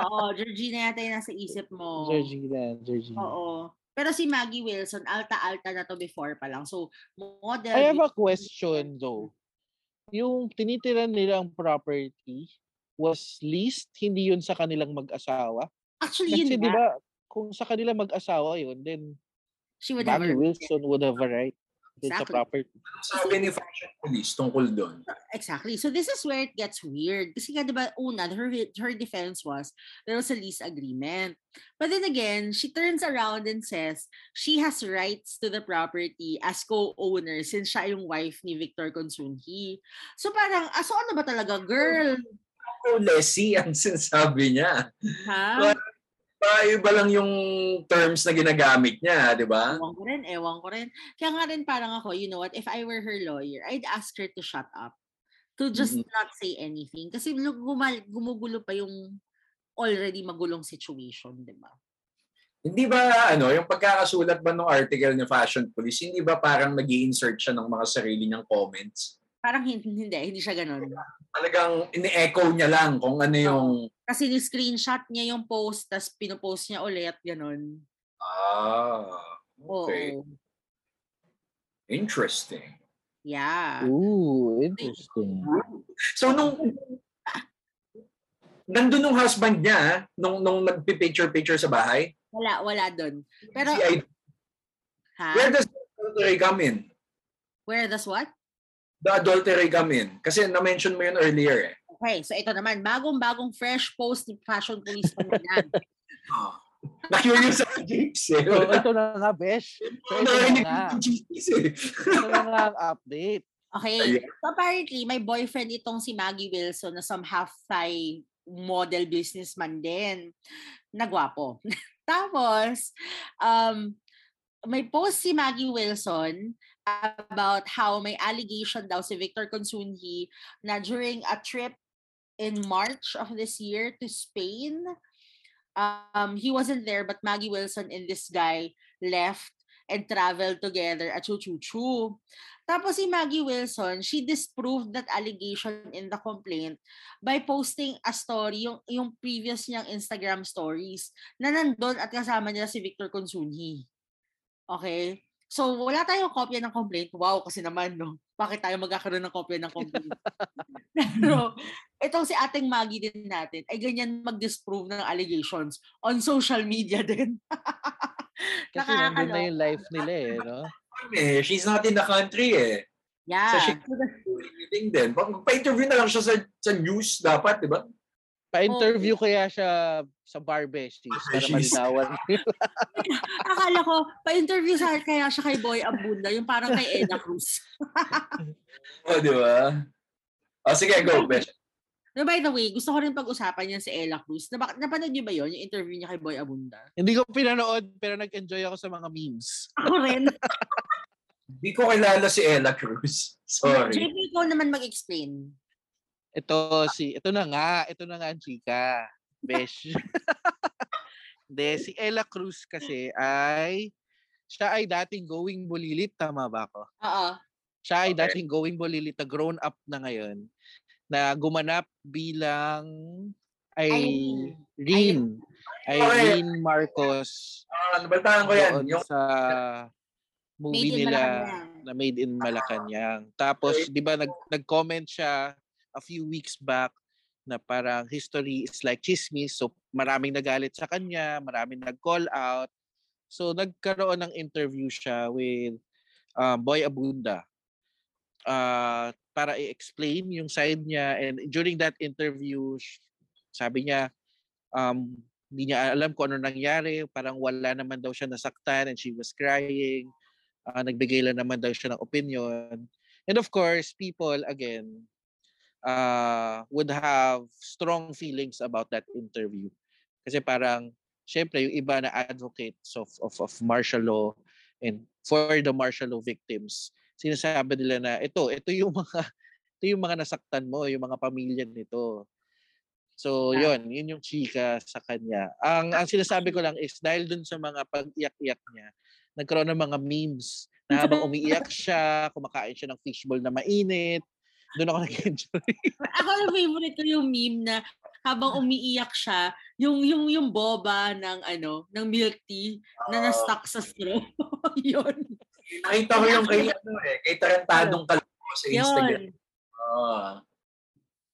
Oo, Georgina yata yung nasa isip mo. Georgina, Georgina. Oo. Pero si Maggie Wilson, alta-alta na to before pa lang. So, model... I have a question though. Yung tinitiran nilang property was leased, hindi yun sa kanilang mag-asawa? Actually, kasi yun ba? Kasi diba, kung sa kanilang mag-asawa yun, then she would Maggie ever, Wilson would have a right. Exactly. It's a property. Sabi ni Fashion Police tungkol doon. Exactly. So this is where it gets weird. Kasi nga diba, una, her, her defense was, there was a lease agreement. But then again, she turns around and says, she has rights to the property as co-owner since siya yung wife ni Victor Consunji. So parang, aso ano ba talaga, girl? Ako, lessee ang sinasabi niya. Ha? But, iba lang yung terms na ginagamit niya, di ba? Ewan ko rin, ewan ko rin. Kaya nga rin parang ako, you know what, if I were her lawyer, I'd ask her to shut up. To just mm-hmm. not say anything. Kasi gumal, gumugulo pa yung already magulong situation, di ba? Hindi ba, ano, yung pagkakasulat ba ng article ni Fashion Police, hindi ba parang nag-i-insert siya ng mga sarili niyang comments? Parang hindi, hindi, hindi siya ganun. Talagang ini-echo niya lang kung ano yung... Kasi ni-screenshot niya yung post, tapos pinupost niya ulit, ganun. Ah, okay. Oo. Interesting. Yeah. Ooh, interesting. So, nung... Nandun nung husband niya, nung, nung nagpipicture-picture sa bahay? Wala, wala dun. Pero... I... Where does the adultery come in? Where does what? The adultery come in. Kasi na-mention mo yun earlier eh. Okay, so ito naman. Bagong-bagong fresh post ni Fashion Police naman yan. Na-curious ako, James eh. So, ito na nga, Besh. So, ito na nga. Ito na nga ang update. Okay. So apparently, may boyfriend itong si Maggie Wilson na some half-thigh model businessman din. Nagwapo. Tapos, um, may post si Maggie Wilson about how may allegation daw si Victor Consunji na during a trip in March of this year to Spain, um, he wasn't there but Maggie Wilson and this guy left and traveled together at Chuchuchu. Tapos si Maggie Wilson, she disproved that allegation in the complaint by posting a story, yung, yung previous niyang Instagram stories, na nandun at kasama niya si Victor Consunji. Okay? So, wala tayong kopya ng complaint. Wow, kasi naman, no? Bakit tayo magkakaroon ng kopya ng complaint? Pero, itong si ating Maggie din natin, ay ganyan mag-disprove ng allegations on social media din. Kasi nandun na yung life nila eh, no? She's not in the country eh. Yeah. So, she couldn't do anything din. Pa-interview na lang siya sa, sa news dapat, di ba? Pa-interview oh. Kaya siya sa Barbeshies para malinawan nila. Akala ko, pa-interview sa kaya siya kay Boy Abunda, yung parang kay Ella Cruz. O, oh, di ba? O, oh, sige, go, Besh. No, by the way, gusto ko rin pag-usapan niya si Ella Cruz. Nap- napanood niyo ba yon yung interview niya kay Boy Abunda? Hindi ko pinanood, pero nag-enjoy ako sa mga memes. Ako rin. Hindi ko kilala si Ella Cruz. Sorry. J P, ikaw naman mag-explain. Ito si ito na nga, ito na nga ang chika. Besh. Hindi, si Ella Cruz kasi ay siya ay dating going bulilit, tama ba ako? Oo. Siya ay okay. dating going bulilit, na grown up na ngayon, na gumanap bilang Irene Irene, Irene Marcos. Ah, uh, nabalitaan ko 'yan, yung sa movie nila na Made in Malacanang. Uh-huh. Tapos, okay. 'di ba, nag nag-comment siya a few weeks back na parang history is like chismis. So maraming nagalit sa kanya, maraming nag-call out. So nagkaroon ng interview siya with uh, Boy Abunda uh, para i-explain yung side niya. And during that interview, sabi niya, um, hindi niya alam kung ano nangyari. Parang wala naman daw siya nasaktan and she was crying. Uh, nagbigay lang naman daw siya ng opinion. And of course, people, again, Uh, would have strong feelings about that interview. Kasi parang, syempre, yung iba na advocates of, of, of martial law and for the martial law victims, sinasabi nila na, ito, ito yung mga, ito yung mga nasaktan mo, yung mga pamilya nito. So, yun, yun yung chika sa kanya. Ang, ang sinasabi ko lang is, dahil dun sa mga pag-iyak-iyak niya, nagkaroon ng mga memes na habang umiiyak siya, kumakain siya ng fishbowl na mainit. Doon ako nag-enjoy. Ako yung favorite ko yung meme na habang umiiyak siya, yung yung yung boba ng ano, ng milk tea na na-stuck sa straw. Yun. Nakita ko yung kay ano eh, kay Tarantadong Kalbo sa Instagram. Yun. Oh.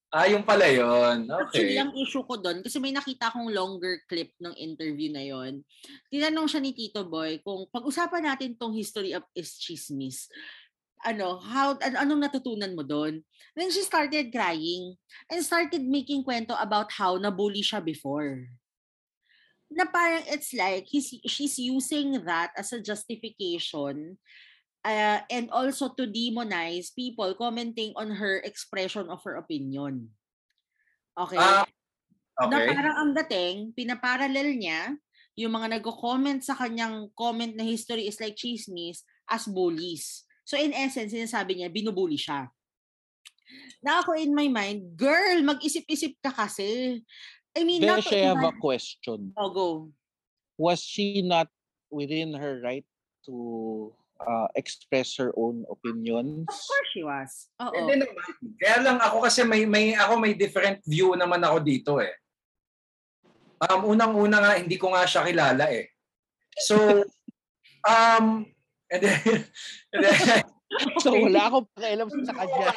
Ah, yung pala yun. Okay. Actually, ang issue ko doon, kasi may nakita akong longer clip ng interview na yun. Tinanong siya ni Tito Boy kung pag-usapan natin tong history of is chismis. Ano, how, an- anong natutunan mo doon? Then she started crying and started making kwento about how nabully siya before. Na parang it's like he's, she's using that as a justification uh, and also to demonize people commenting on her expression of her opinion. Okay? Uh, okay. Na parang ang dating, pinaparallel niya yung mga nag-comment sa kanyang comment na history is like chismis as bullies. So in essence, sinasabi niya, binubuli siya. Na ako in my mind, girl, mag-isip-isip ka kasi. I mean, Besh, I have a question. Oh, go. Was she not within her right to uh, express her own opinions? Of course she was. Oo. Hindi naman. Kaya lang ako kasi may may ako may different view naman ako dito eh. Um unang-una nga hindi ko nga siya kilala eh. So um And then, and then, so wala akong pakialam sa kanya.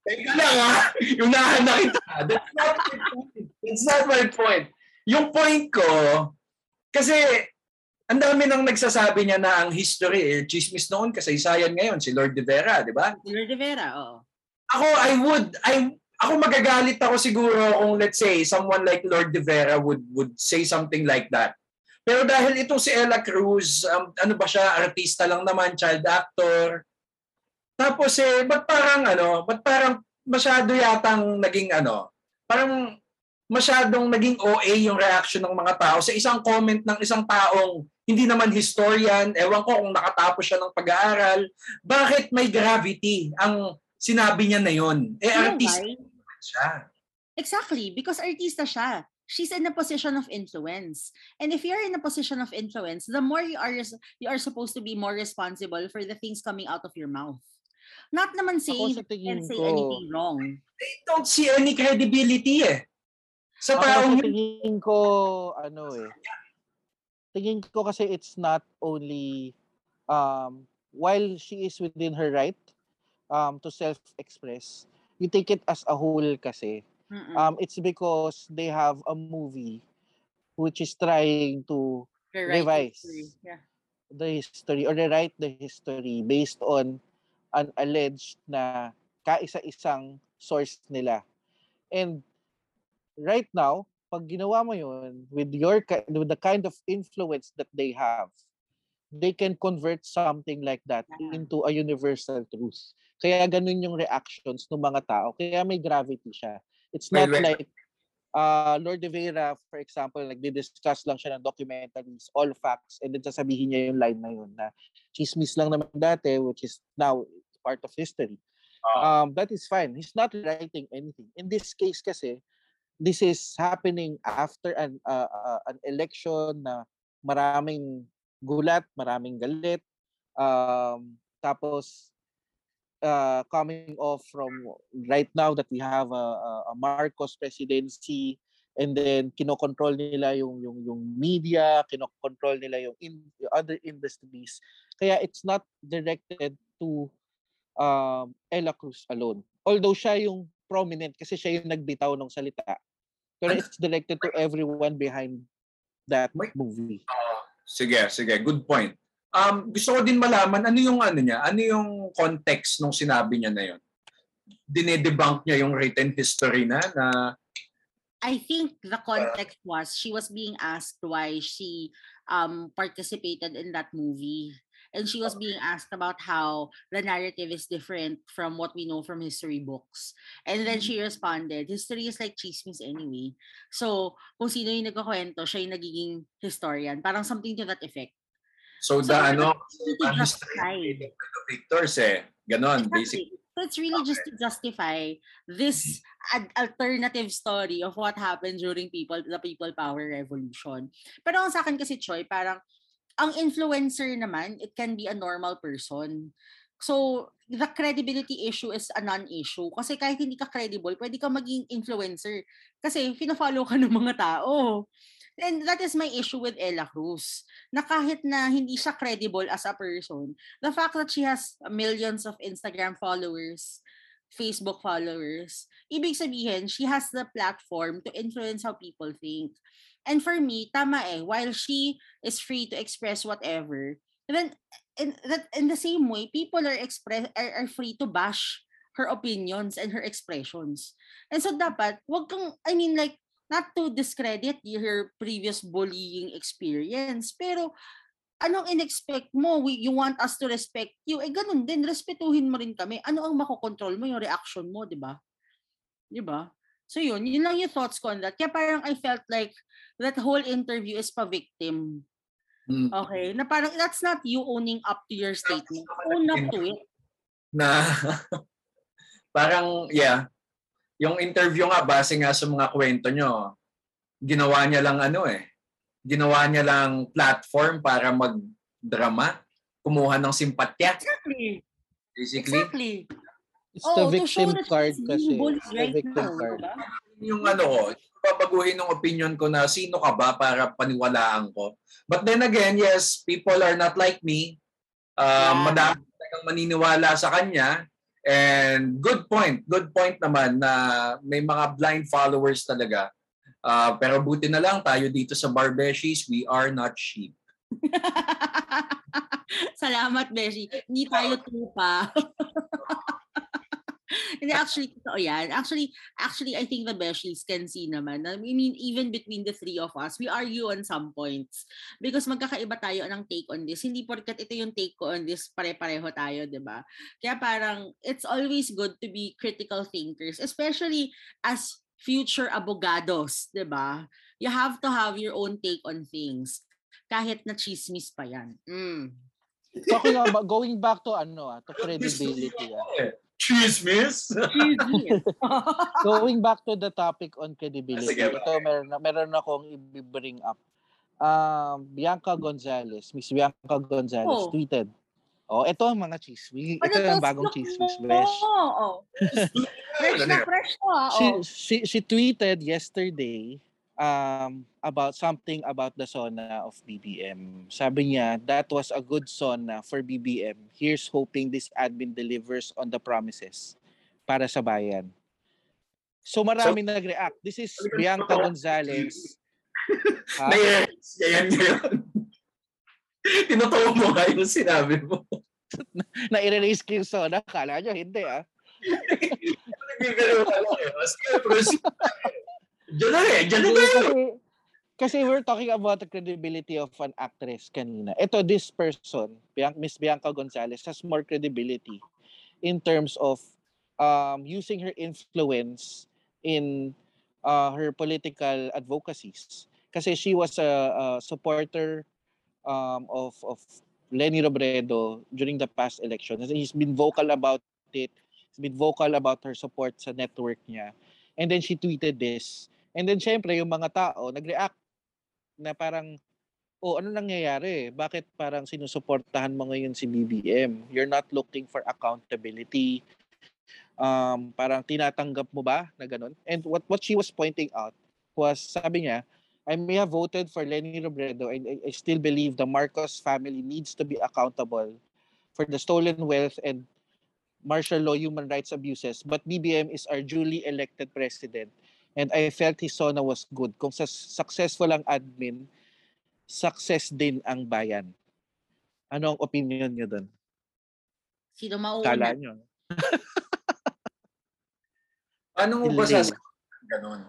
Teka lang ha, yung nahanap kita. That's not my point. That's not my point. Yung point ko, kasi ang dami nang nagsasabi niya na ang history, eh, chismis noon, kasaysayan ngayon, si Lord de Vera, di ba? Si Lord de Vera, oo. Ako, I would, I, ako magagalit ako siguro kung let's say, someone like Lord de Vera would, would say something like that. Pero dahil itong si Ella Cruz, um, ano ba siya, artista lang naman, child actor. Tapos eh, ba't parang ano, ba't parang masyado yatang naging ano, parang masyadong naging O A yung reaction ng mga tao sa isang comment ng isang taong hindi naman historian, ewan ko kung nakatapos siya ng pag-aaral. Bakit may gravity ang sinabi niya na yun? Eh, artista siya. Exactly, because artista siya. She's in a position of influence. And if you're in a position of influence, the more you are you are supposed to be more responsible for the things coming out of your mouth. Not naman saying that you can say ko, anything wrong. They don't see any credibility eh. Sa taong... Tingin ko, ano eh. Tingin ko kasi it's not only um, while she is within her right um, to self-express, you take it as a whole kasi. Mm-mm. Um, it's because they have a movie which is trying to revise history. Yeah. the history or rewrite the history based on an alleged na kaisa-isang source nila. And right now, pag ginawa mo yun, with your with the kind of influence that they have, they can convert something like that into a universal truth. Kaya ganun yung reactions ng mga tao. Kaya may gravity siya. It's not well, well. like uh, Lord de Vera, for example, nagdi-discuss lang siya ng documentaries, all facts, and then sasabihin niya yung line na yun na chismis lang naman dati, which is now part of history. Uh, um, that is fine. He's not writing anything. In this case kasi, this is happening after an uh, uh, an election na maraming gulat, maraming galit, um, tapos uh, coming off from right now that we have a, a Marcos presidency, and then kinokontrol nila yung yung yung media, kinokontrol nila yung in, other industries. Kaya it's not directed to um, Ella Cruz alone. Although siya yung prominent kasi siya yung nagbitaw ng salita. Pero it's directed to everyone behind that movie. Uh, sige, sige. Good point. Um, gusto ko din malaman, ano yung ano niya? Ano yung context nung sinabi niya na yun? Dinedebunk niya yung written history na na... I think the context uh, was, she was being asked why she um, participated in that movie. And she was being asked about how the narrative is different from what we know from history books. And then she responded, history is like chismis anyway. So, kung sino yung nagkakwento, siya yung nagiging historian. Parang something to that effect. So, so the ano, the history of the victors eh. Ganon, exactly. Basically. So it's really just to justify this ad- alternative story of what happened during people the People Power Revolution. Pero ang sa akin kasi, Choy, parang ang influencer naman, it can be a normal person. So, the credibility issue is a non-issue. Kasi kahit hindi ka credible, pwede ka maging influencer. Kasi pinafollow ka ng mga tao. And that is my issue with Ella Cruz. Na kahit na hindi siya credible as a person, the fact that she has millions of Instagram followers, Facebook followers, ibig sabihin, she has the platform to influence how people think. And for me, tama eh, while she is free to express whatever, then in, that, in the same way, people are, express, are, are free to bash her opinions and her expressions. And so dapat, wag kang, I mean like, not to discredit her previous bullying experience, pero anong in-expect mo? We, you want us to respect you? Eh, ganun din. Respetuhin mo rin kami. Ano ang makokontrol mo? Yung reaction mo, di ba? Di ba? So yun, yun lang yung thoughts ko on that. Kaya parang I felt like that whole interview is pa-victim. Mm. Okay? Na parang that's not you owning up to your statement. Own up to it. Na, parang, yeah. Yung interview nga, base nga sa mga kwento nyo, ginawa niya lang ano eh. Ginawa niya lang platform para magdrama, kumuha ng simpatya. Exactly. Basically. Exactly. It's the oh, victim card kasi. Right the victim now, card. Yung ano, papaguhin ng opinion ko na sino ka ba para paniwalaan ko. But then again, yes, people are not like me. Uh, yeah. Madami talagang maniniwala sa kanya. And good point. Good point naman na may mga blind followers talaga. Uh, pero buti na lang tayo dito sa Barbeshies, we are not sheep. Salamat, Beshi. Hindi tayo tupa. Hindi, actually, oh yan. Actually, actually, I think the Beshies can see naman. I mean, even between the three of us, we argue on some points. Because magkakaiba tayo ng take on this. Hindi porkat ito yung take ko on this, pare-pareho tayo, di ba? Kaya parang, it's always good to be critical thinkers. Especially as future abogados, di ba? You have to have your own take on things. Kahit na chismis pa yan. Mm. Talking about, going back to ano, to credibility. Yeah. Chismis? Chismis. Going back to the topic on credibility. Ito, meron, meron akong i-bring up. Um, Bianca Gonzalez, Miss Bianca Gonzalez, oh. tweeted, oh, ito ang mga chismis. Ito ang bagong chismis, Besh. Oo. Fresh na fresh to, ah. She, she, she tweeted yesterday, um, about something about the SONA of B B M. Sabi niya, that was a good SONA for B B M. Here's hoping this admin delivers on the promises para sa bayan. So marami so, nag-react. This is Bianca Gonzalez. Yes, yan yun. Tinutuwa mo nga yung sinabi mo. Na-erase ko yung SONA. Kala nyo, hindi ah. Kasi we're talking about the credibility of an actress kanina. Ito, this person, Miss Bianca Gonzalez, has more credibility in terms of um, using her influence in uh, her political advocacies. Kasi she was a, a supporter um, of, of Leni Robredo during the past election. He's been vocal about it. She's been vocal about her support sa network niya. And then she tweeted this. And then syempre yung mga tao nag-react na parang, oh, ano nangyayari? Bakit parang sinusuportahan mo ngayon si B B M? You're not looking for accountability. Um, parang tinatanggap mo ba na ganun? And what, what she was pointing out was, sabi niya, I may have voted for Leni Robredo and I, I still believe the Marcos family needs to be accountable for the stolen wealth and martial law human rights abuses, but B B M is our duly elected president and I felt his SONA was good. Kung successful ang admin, success din ang bayan. Ano ang opinion niyo doon? Sino mauna? Kala niyo. Ano mo ba sasabihin ganun?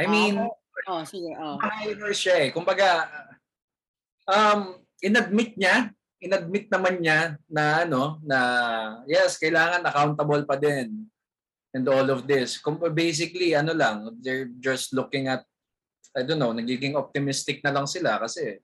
I mean, oh, oh, sige, oh. Minor siya eh. Kumbaga, um, inadmit niya inadmit naman niya na ano na yes, kailangan accountable pa din and all of this. Basically ano lang, they're just looking at, I don't know, nagiging optimistic na lang sila kasi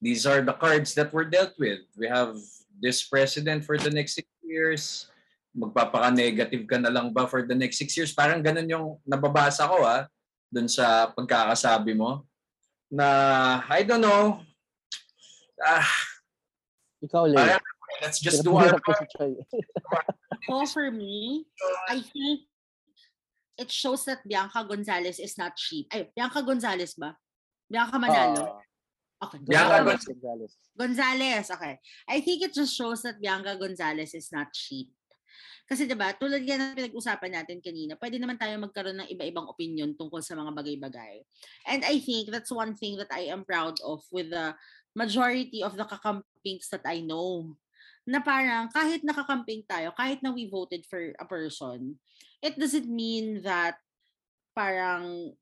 these are the cards that were dealt with. We have this president for the next six years. Magpapaka-negative ka na lang ba for the next six years? Parang ganun yung nababasa ko ah dun sa pagkakasabi mo na I don't know. Ah, Ikaw, Leo. Let's just do our part. So for me, I think it shows that Bianca Gonzalez is not cheap. Ay, Bianca Gonzalez ba? Bianca Manalo? Uh, okay. Bianca Gonzalez. Gonzalez, okay. I think it just shows that Bianca Gonzalez is not cheap. Kasi diba, tulad yan ang pinag-usapan natin kanina, pwede naman tayo magkaroon ng iba-ibang opinion tungkol sa mga bagay-bagay. And I think that's one thing that I am proud of with the majority of the kakampings that I know, na parang kahit nakakamping tayo, kahit na we voted for a person, it doesn't mean that parang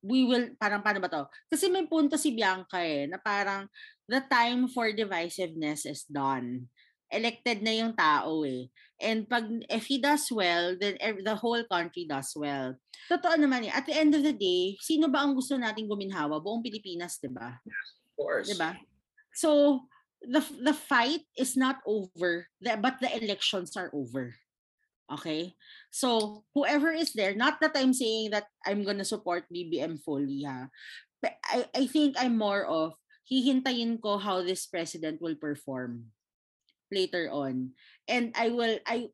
we will, parang paano ba to? Kasi may punto si Bianca eh, na parang the time for divisiveness is done. Elected na yung tao eh. And pag, if he does well, then the whole country does well. Totoo naman eh, at the end of the day, sino ba ang gusto nating guminhawa? Buong Pilipinas, diba? Yes. Diba? So the the fight is not over, but the elections are over. Okay? So whoever is there, not that I'm saying that I'm gonna support B B M fully, ha? But I, I think I'm more of, hihintayin ko how this president will perform later on. And I will, I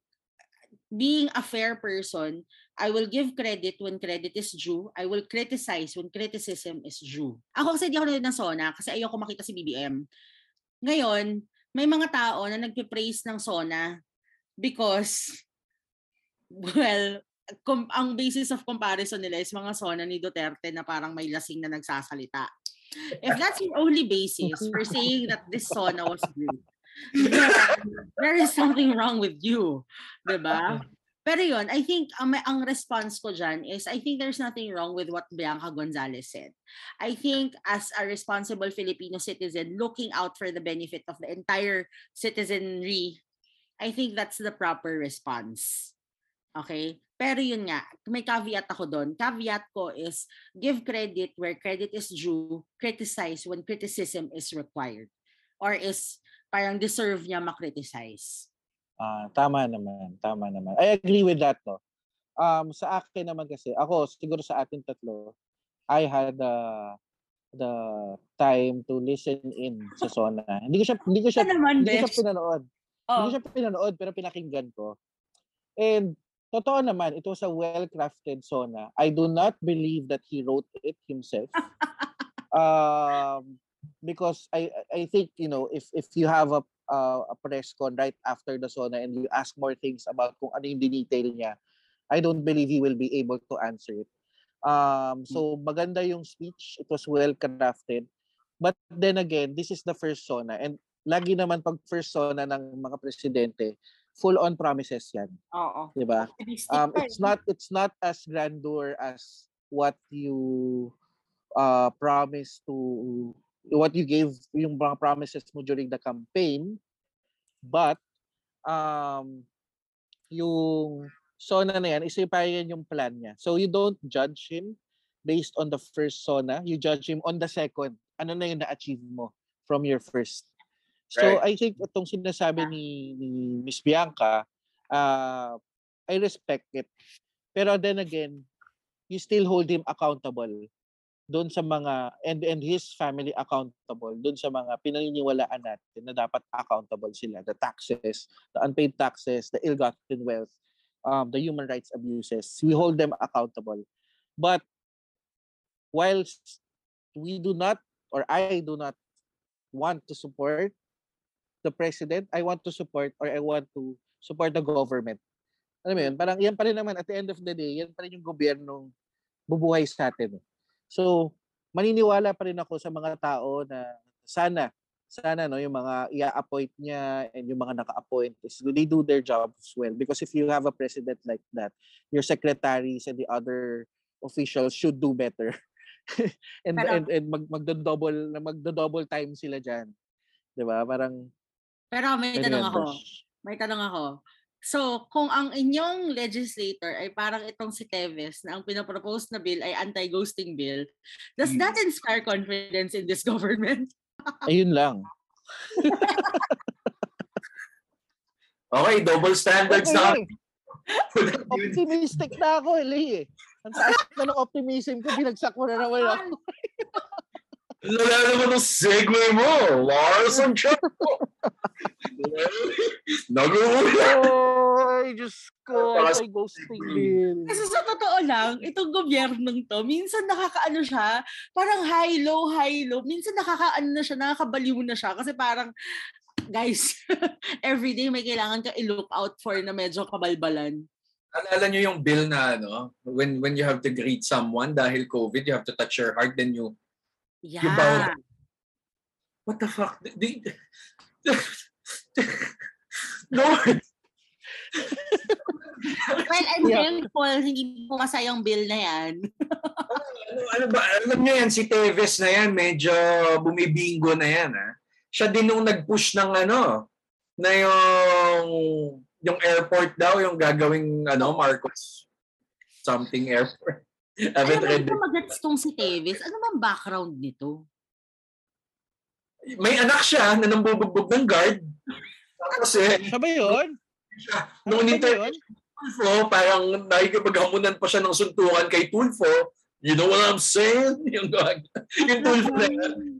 being a fair person, I will give credit when credit is due. I will criticize when criticism is due. Ako kasi di ako nanood ng SONA kasi ayoko makita si B B M. Ngayon, may mga tao na nagpe-praise ng SONA because, well, com- ang basis of comparison nila is mga SONA ni Duterte na parang may lasing na nagsasalita. If that's your only basis for saying that this SONA was good, there is something wrong with you. Diba? Pero yun, I think um, ang response ko dyan is, I think there's nothing wrong with what Bianca Gonzalez said. I think as a responsible Filipino citizen looking out for the benefit of the entire citizenry, I think that's the proper response. Okay? Pero yun nga, may caveat ako doon. Caveat ko is, give credit where credit is due, criticize when criticism is required. Or is parang deserve niya makriticize. Ah, uh, tama naman, tama naman. I agree with that, no. Um sa akin naman kasi, ako siguro sa atin tatlo, I had the uh, the time to listen in sa SONA. Hindi ko siya hindi ko siya, hindi ko siya pinanood. Oh. Hindi ko siya pinanood pero pinakinggan ko. And totoo naman, it was a well-crafted sona. I do not believe that he wrote it himself. um, because I I think, you know, if if you have a uh, a press con right after the sona and you ask more things about kung ano yung detail niya, I don't believe he will be able to answer it. Um, so maganda yung speech. It was well-crafted. But then again, this is the first sona. And lagi naman pag first sona ng mga presidente, full on promises 'yan. Oo. 'Di ba? Um it's not it's not as grandeur as what you uh promise to what you gave yung mga promises mo during the campaign, but um yung sona na 'yan, isipayan yung plan niya. So you don't judge him based on the first sona, you judge him on the second. Ano na yung na-achieve mo from your first. So right. I think itong sinasabi ni, ni Miss Bianca, uh, I respect it. Pero then again, you still hold him accountable doon sa mga, and, and his family accountable doon sa mga pinaniniwalaan natin na dapat accountable sila. The taxes, the unpaid taxes, the ill-gotten wealth, um, the human rights abuses. We hold them accountable. But whilst we do not, or I do not want to support the president, I want to support or I want to support the government. Alam mo yun, parang yan pa rin naman at the end of the day, yan pa rin yung gobyernong bubuhay sa atin. So, maniniwala pa rin ako sa mga tao na sana, sana no, yung mga i-appoint niya and yung mga naka-appoint, is they do their jobs well. Because if you have a president like that, your secretaries and the other officials should do better. and, pero, and and mag magdo-double na magdo-double time sila diyan. 'Di ba? Parang pero may tanong ako. May tanong ako. So, kung ang inyong legislator ay parang itong si Teves na ang pinopropose na bill ay anti-ghosting bill, does hmm. that inspire confidence in this government? Ayun lang. Okay, double standards na. Optimistic na ako, Eli. Eh. Ang taas na ng optimism ko, binagsak mo na naman ako. Lala naman ang segue mo, Lars and Chuck. Nag-uula. Ay, Diyos ko. Ay, ghosting bill. Kasi sa totoo lang, itong gobyernong to, minsan nakakaano siya, parang high-low, high-low. Minsan nakakaano na siya, nakakabaliw na siya. Kasi parang, guys, everyday may kailangan ka i-look out for na medyo kabalbalan. Alala nyo yung bill na ano, when when you have to greet someone dahil COVID, you have to touch your heart, then you yeah. you bow. What the fuck? They, they, no. Well, I'm thankful yeah. hindi po masayang bill na yan. ano, ano ba? Alam nyo yan, si Teves na yan, medyo bumibingo na yan. Ha? Siya din nung nag-push ng ano, na yung... yung airport daw, yung gagawing ano, Marcos something airport. Alam mo ito magets tong si Teves? Ano bang background nito? May anak siya na nambubugbog ng guard. Tapos eh. Sabay yun? Noon interview Tulfo, parang nakikipaghamunan pa siya ng suntukan kay Tulfo. You know what I'm saying? Yung, yung Tulfo na yun.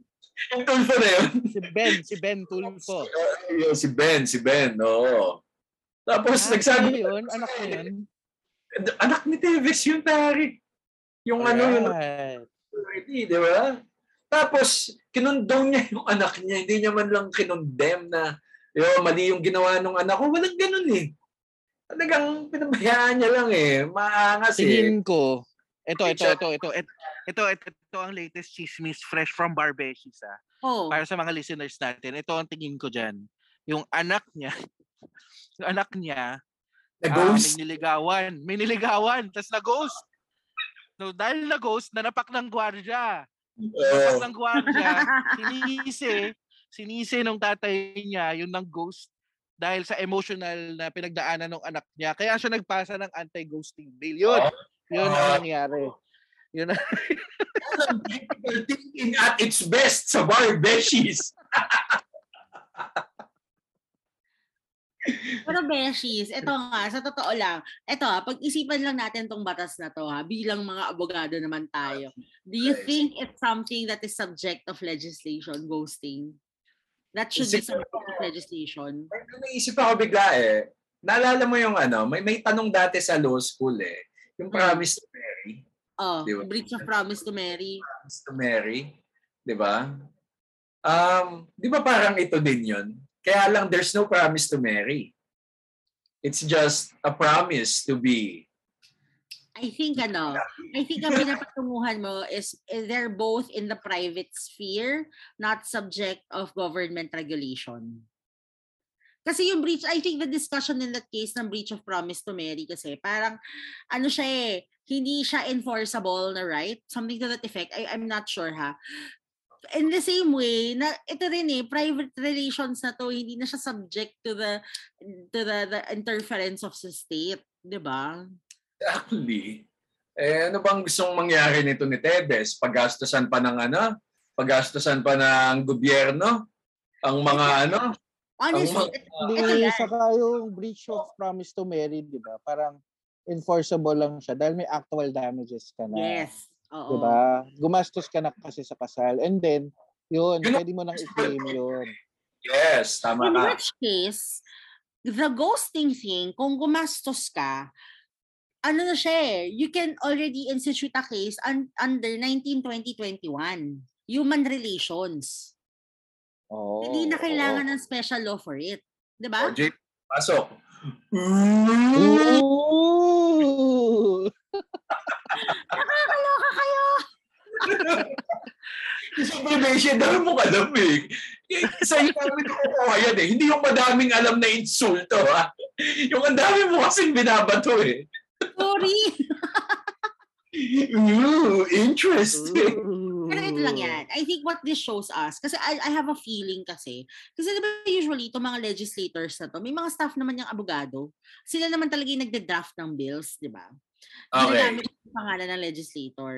Yung Tulfo na yun. Si Ben, si Ben Tulfo. Si Ben, si Ben, oo. Tapos ah, nagsabi yun, anak ko yun. Anak ni Teves yun, pari. Yung right. ano yun. Di ba? Tapos, kinundong niya yung anak niya. Hindi niya man lang kinundem na yo, mali yung ginawa ng anak ko. Walang ganun eh. Talagang pinabayaan niya lang eh. Maangas eh. Tingin ko. Ito, ito, ito. Ito, ito, ito, ito, ito ang latest chismis fresh from Barbeshies. Ah. Oh. Para sa mga listeners natin. Ito ang tingin ko dyan. Yung anak niya. Yung anak niya, uh, may niligawan. May niligawan, tapos na-ghost. So, dahil na-ghost, nanapak ng gwardiya. Nanapak ng gwardiya, sinisi, sinisi nung tatay niya, yun ng ghost, dahil sa emotional na pinagdaanan ng anak niya. Kaya siya nagpasa ng anti-ghosting bill. Yun, yun ang nangyari. Yun ang... Thinking at its best sa Barbeshies. Pero Beshies, ito nga, sa totoo lang, ito ha, pag-isipan lang natin tong batas na to ha, bilang mga abogado naman tayo. Do you think it's something that is subject of legislation, ghosting? That should Isip, be subject of legislation? Naisip ako bigla eh, Naalala mo yung ano, may may tanong dati sa law school eh. Yung promise to marry. Oh, diba? Breach of promise to marry. Promise to marry. Diba? Um, di ba parang ito din yun? Kaya lang there's no promise to marry. It's just a promise to be. I think ano, I think ang pinapatunguhan mo is they're both in the private sphere, not subject of government regulation. Kasi yung breach, I think the discussion in that case ng breach of promise to marry kasi parang ano siya eh, hindi siya enforceable na right? Something to that effect. I, I'm not sure ha. In the same way na ito rin eh, private relations na to hindi na siya subject to the to the, the interference of the state, 'di ba? Actually, eh ano bang gustong mangyari nito ni Teves? Paggastusan pa ng ano? Paggastusan pa ng gobyerno ang mga ano? Honestly, hindi sa yung breach of promise to marry, 'di ba? Parang enforceable lang siya dahil may actual damages ka na. Yes. Oo. Diba? Gumastos ka na kasi sa kasal. And then, yun, pwede mo nang i-claim yun. Yes, tama ka. In which case, the ghosting thing, kung gumastos ka, ano na siya eh, you can already institute a case un- under nineteen twenty twenty-one. Human relations. Oh, hindi na kailangan oh. ng special law for it. Diba? O, J, pasok. Ooh! Nakakaloka kayo! Isang probation, dami mo alam eh. Sa iyo kami nakukuha yan eh. Hindi yung madaming alam na insulto ha. Yung ang dami mo kasing binabato eh. Sorry! Ooh, interesting. Ooh. Pero ito lang yan. I think what this shows us, kasi I, I have a feeling kasi, kasi diba usually itong mga legislators na to, may mga staff naman yung abogado. Sila naman talaga yung nagda-draft ng bills, di ba? Ginagamit okay. yung pangalan ng legislator.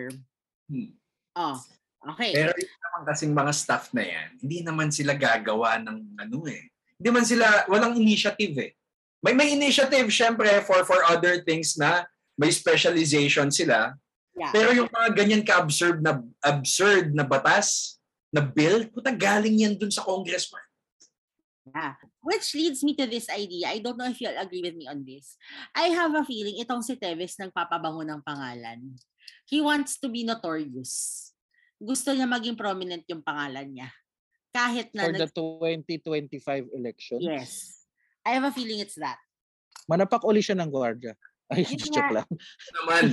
Hmm. Oh, okay. Pero yung naman kasing mga staff na yan, hindi naman sila gagawa ng ano eh. Hindi man sila, walang initiative eh. May may initiative syempre for for other things na may specialization sila. Yeah. Pero yung mga ganyan ka-absurd na absurd na batas, na bill, puta galing yan dun sa congressman. Yeah. Which leads me to this idea. I don't know if you'll agree with me on this. I have a feeling itong si Teves nagpapabango ng pangalan. He wants to be notorious. Gusto niya maging prominent yung pangalan niya. Kahit na... For the twenty twenty-five elections? Yes. I have a feeling it's that. Manapak uli siya ng gwardiya. Ay, joke lang. Naman.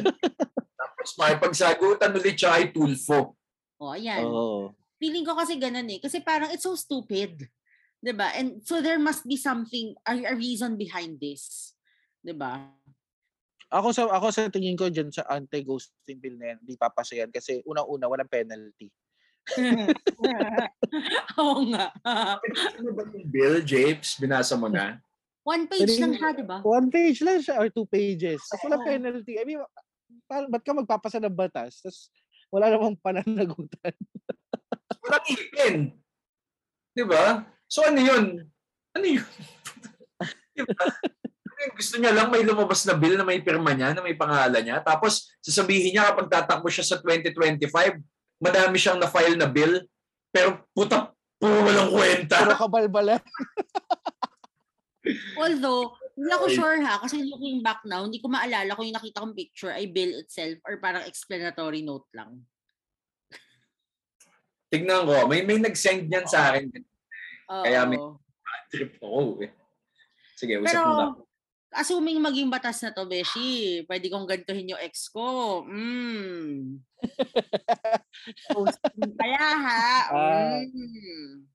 Tapos may pagsagutan ulit siya ay Tulfo. Oh, ayan. Oh. Feeling ko kasi ganun eh. Kasi parang it's so stupid. Diba? And so there must be something, a reason behind this. Diba? Ako sa ako sa tingin ko dyan sa anti-ghosting bill na yan, hindi papasa yan kasi unang-una walang penalty. Oo nga. Ano ba yung bill, Japes? Binasa mo na? One page Pero, lang siya, diba? One page lang siya or two pages. Tapos walang oh. penalty. I mean, pa- ba't ka magpapasa ng batas? Tapos wala namang pananagutan. Walang ipin. Diba? So ano yun? Ano yun? Diba? Gusto niya lang may lumabas na bill na may pirma niya, na may pangalan niya. Tapos sasabihin niya kapag tatakbo siya sa twenty twenty-five, madami siyang na-file na bill. Pero puta, puro walang kwenta. Puro kabalbala. Although, hindi ako sure ha, kasi looking back now, hindi ko maalala kung yung nakita kong picture ay bill itself or parang explanatory note lang. Tignan ko, may may nag-send niyan oh. sa akin. Uh-oh. Kaya may trip ako eh. Sige, usap mo na. Assuming maging batas na to, Beshi, pwede kong gantuhin yung ex ko. Mm. Kaya ha. Mm. Uh,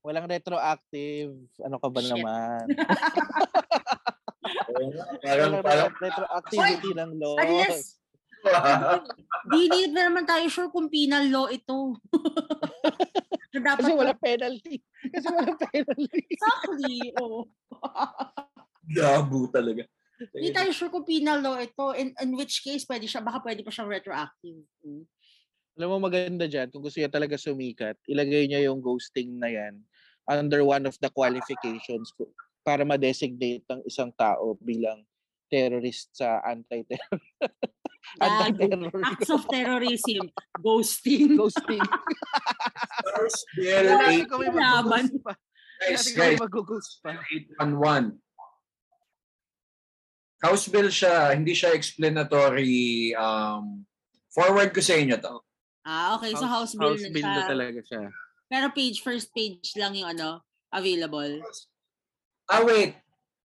walang retroactive. Ano ka ba Shit. naman? Parang parang retroactivity ng law. Unless, di need na naman tayo sure kung penal law ito. Dapat kasi wala penalty. Kasi wala penalty. Exactly. Oh. Gabo talaga. Hindi tayo sure kung penal law ito. In, in which case, pwede siya, baka pwede pa siyang retroactive. Hmm. Alam mo, maganda dyan, kung gusto niya talaga sumikat, ilagay niya yung ghosting na yan under one of the qualifications para ma-designate ng isang tao bilang terrorist sa anti-terror. Anti-terror. Uh, acts of terrorism. Ghosting. Ghosting. Ay, kami mag-ghost pa. Guys, guys. Mag-ghost pa. eight one one House bill siya, hindi siya explanatory. Um, forward ko sa inyo to. Ah, okay. House, so house bill house na bill siya. House bill talaga siya. Pero page, first page lang yung ano, available. Ah, wait.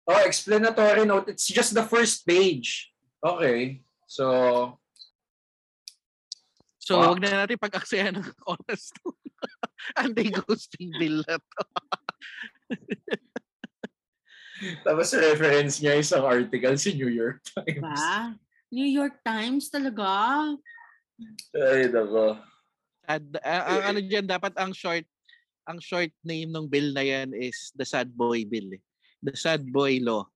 Oh, explanatory note. It's just the first page. Okay. So... So, wag na natin pag-aksaya ng oras to. Anti-ghosting bill na to. Tapos reference niya isang article si New York Times. Ba? New York Times talaga? Ay, nako. Ang uh, ano dyan, dapat ang short ang short name ng bill na yan is the Sad Boy Bill. The Sad Boy Law.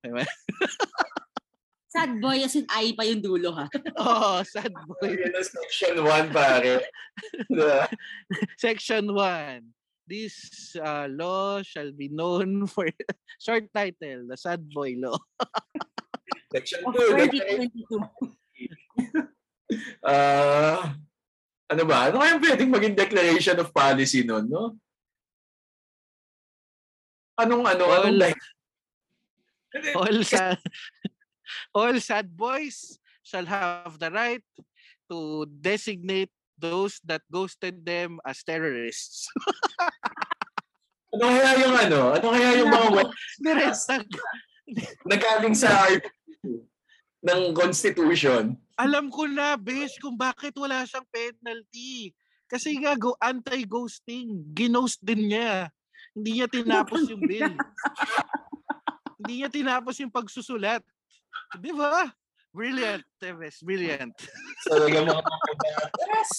Sad boy as in ay pa yung dulo ha. Oh, sad boy. Section one pare. Section one. This uh, law shall be known for short title, the sad boy law. Section two. Ah, ano ba? Ano kaya pwedeng maging declaration of policy noon, no? Anong ano, all, anong like? All sa all sad boys shall have the right to designate those that ghosted them as terrorists. Ano kaya yung ano? Ano kaya yung mga terrorist nagaling sa ng Constitution? Alam ko na, besh, kung bakit wala siyang penalty. Kasi nga, go, anti-ghosting. Ginost din niya. Hindi niya tinapos yung bill. Hindi niya tinapos yung pagsusulat. Di ba? Brilliant, Teves. Brilliant. Talaga mga pagkakatas.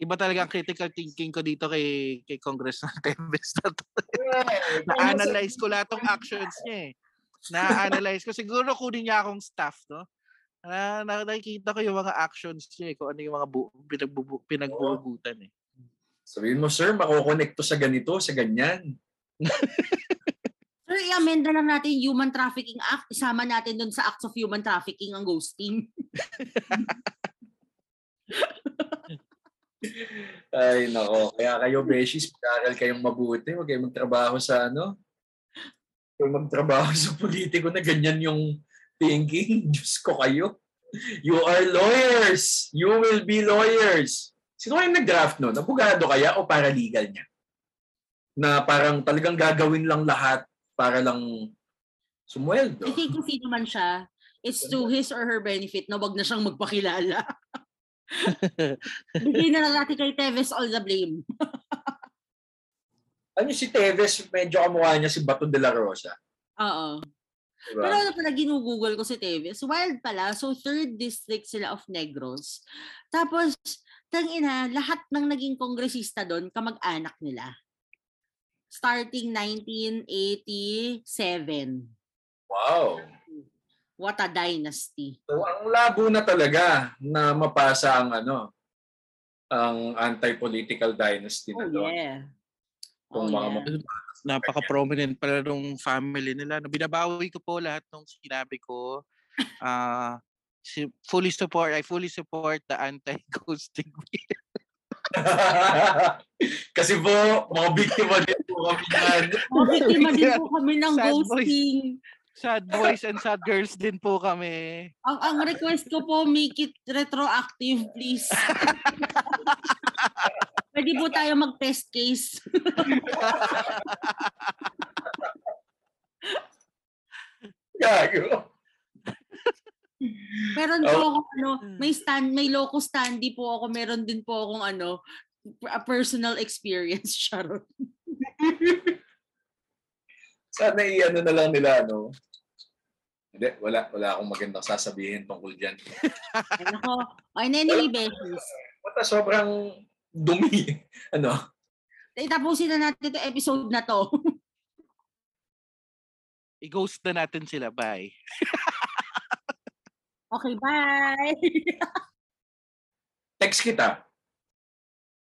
Iba talaga ang critical thinking ko dito kay kay Congress ng Teves. Na-analyze ko lahat ng actions niya eh. Na-analyze ko. Siguro kunin niya akong staff, no? Na nakikita ko yung mga actions niya eh. Kung ano yung mga bu- pinagbubu- pinagbubugutan eh. Sabihin mo, sir, makukonect to sa ganito, sa ganyan. Pero i-amend na lang natin yung Human Trafficking Act. Isama natin dun sa Acts of Human Trafficking ang ghosting. Ay, nako. Kaya kayo, beshies, pag-aral kayong mabuti. Huwag kayong magtrabaho sa ano. Huwag magtrabaho sa politiko na ganyan yung thinking. Diyos ko kayo. You are lawyers. You will be lawyers. Sino kayong nag-draft nun? Abogado kaya o paralegal niya? Na parang talagang gagawin lang lahat para lang sumweldo. I think kung sino man siya, it's to his or her benefit na wag na siyang magpakilala. Bigyan na lang natin kay Teves all the blame. Ano si Teves, medyo kamukha niya si Baton de la Rosa. Oo. Diba? Pero ano pala, ginugugol ko si Teves. Wild pala. So, third district sila of Negros. Tapos, tangina, lahat ng naging kongresista doon, kamag-anak nila. Starting nineteen eighty-seven. Wow. What a dynasty. So, ang labo na talaga na mapasa ang ano, ang anti-political dynasty na doon. Oh yeah. Kung oh, mga yeah. Napaka-prominent pala nung family nila. Binabawi ko po lahat nung sinabi ko. Uh, fully support, I fully support the anti-ghosting bill. Kasi po, mga biktima din po kami yan. Mga biktima din po kami ng sad ghosting. Boys, sad boys and sad girls din po kami. Ang, ang request ko po, make it retroactive, please. Pwede po tayo mag-test case. Gago. Meron po oh. Ako, ano, may stand, may loco standy po ako. Meron din po akong ano, a personal experience, Sharon. Sana i-ano na lang nila, ano? Hindi, wala, wala akong magandang sasabihin tungkol dyan. Ay, nako. Ay, anyway, besties. Mata, sobrang dumi. Ano? Itapusin na natin ito episode na to. I-ghost na natin sila, bye. Okay, bye! Text kita.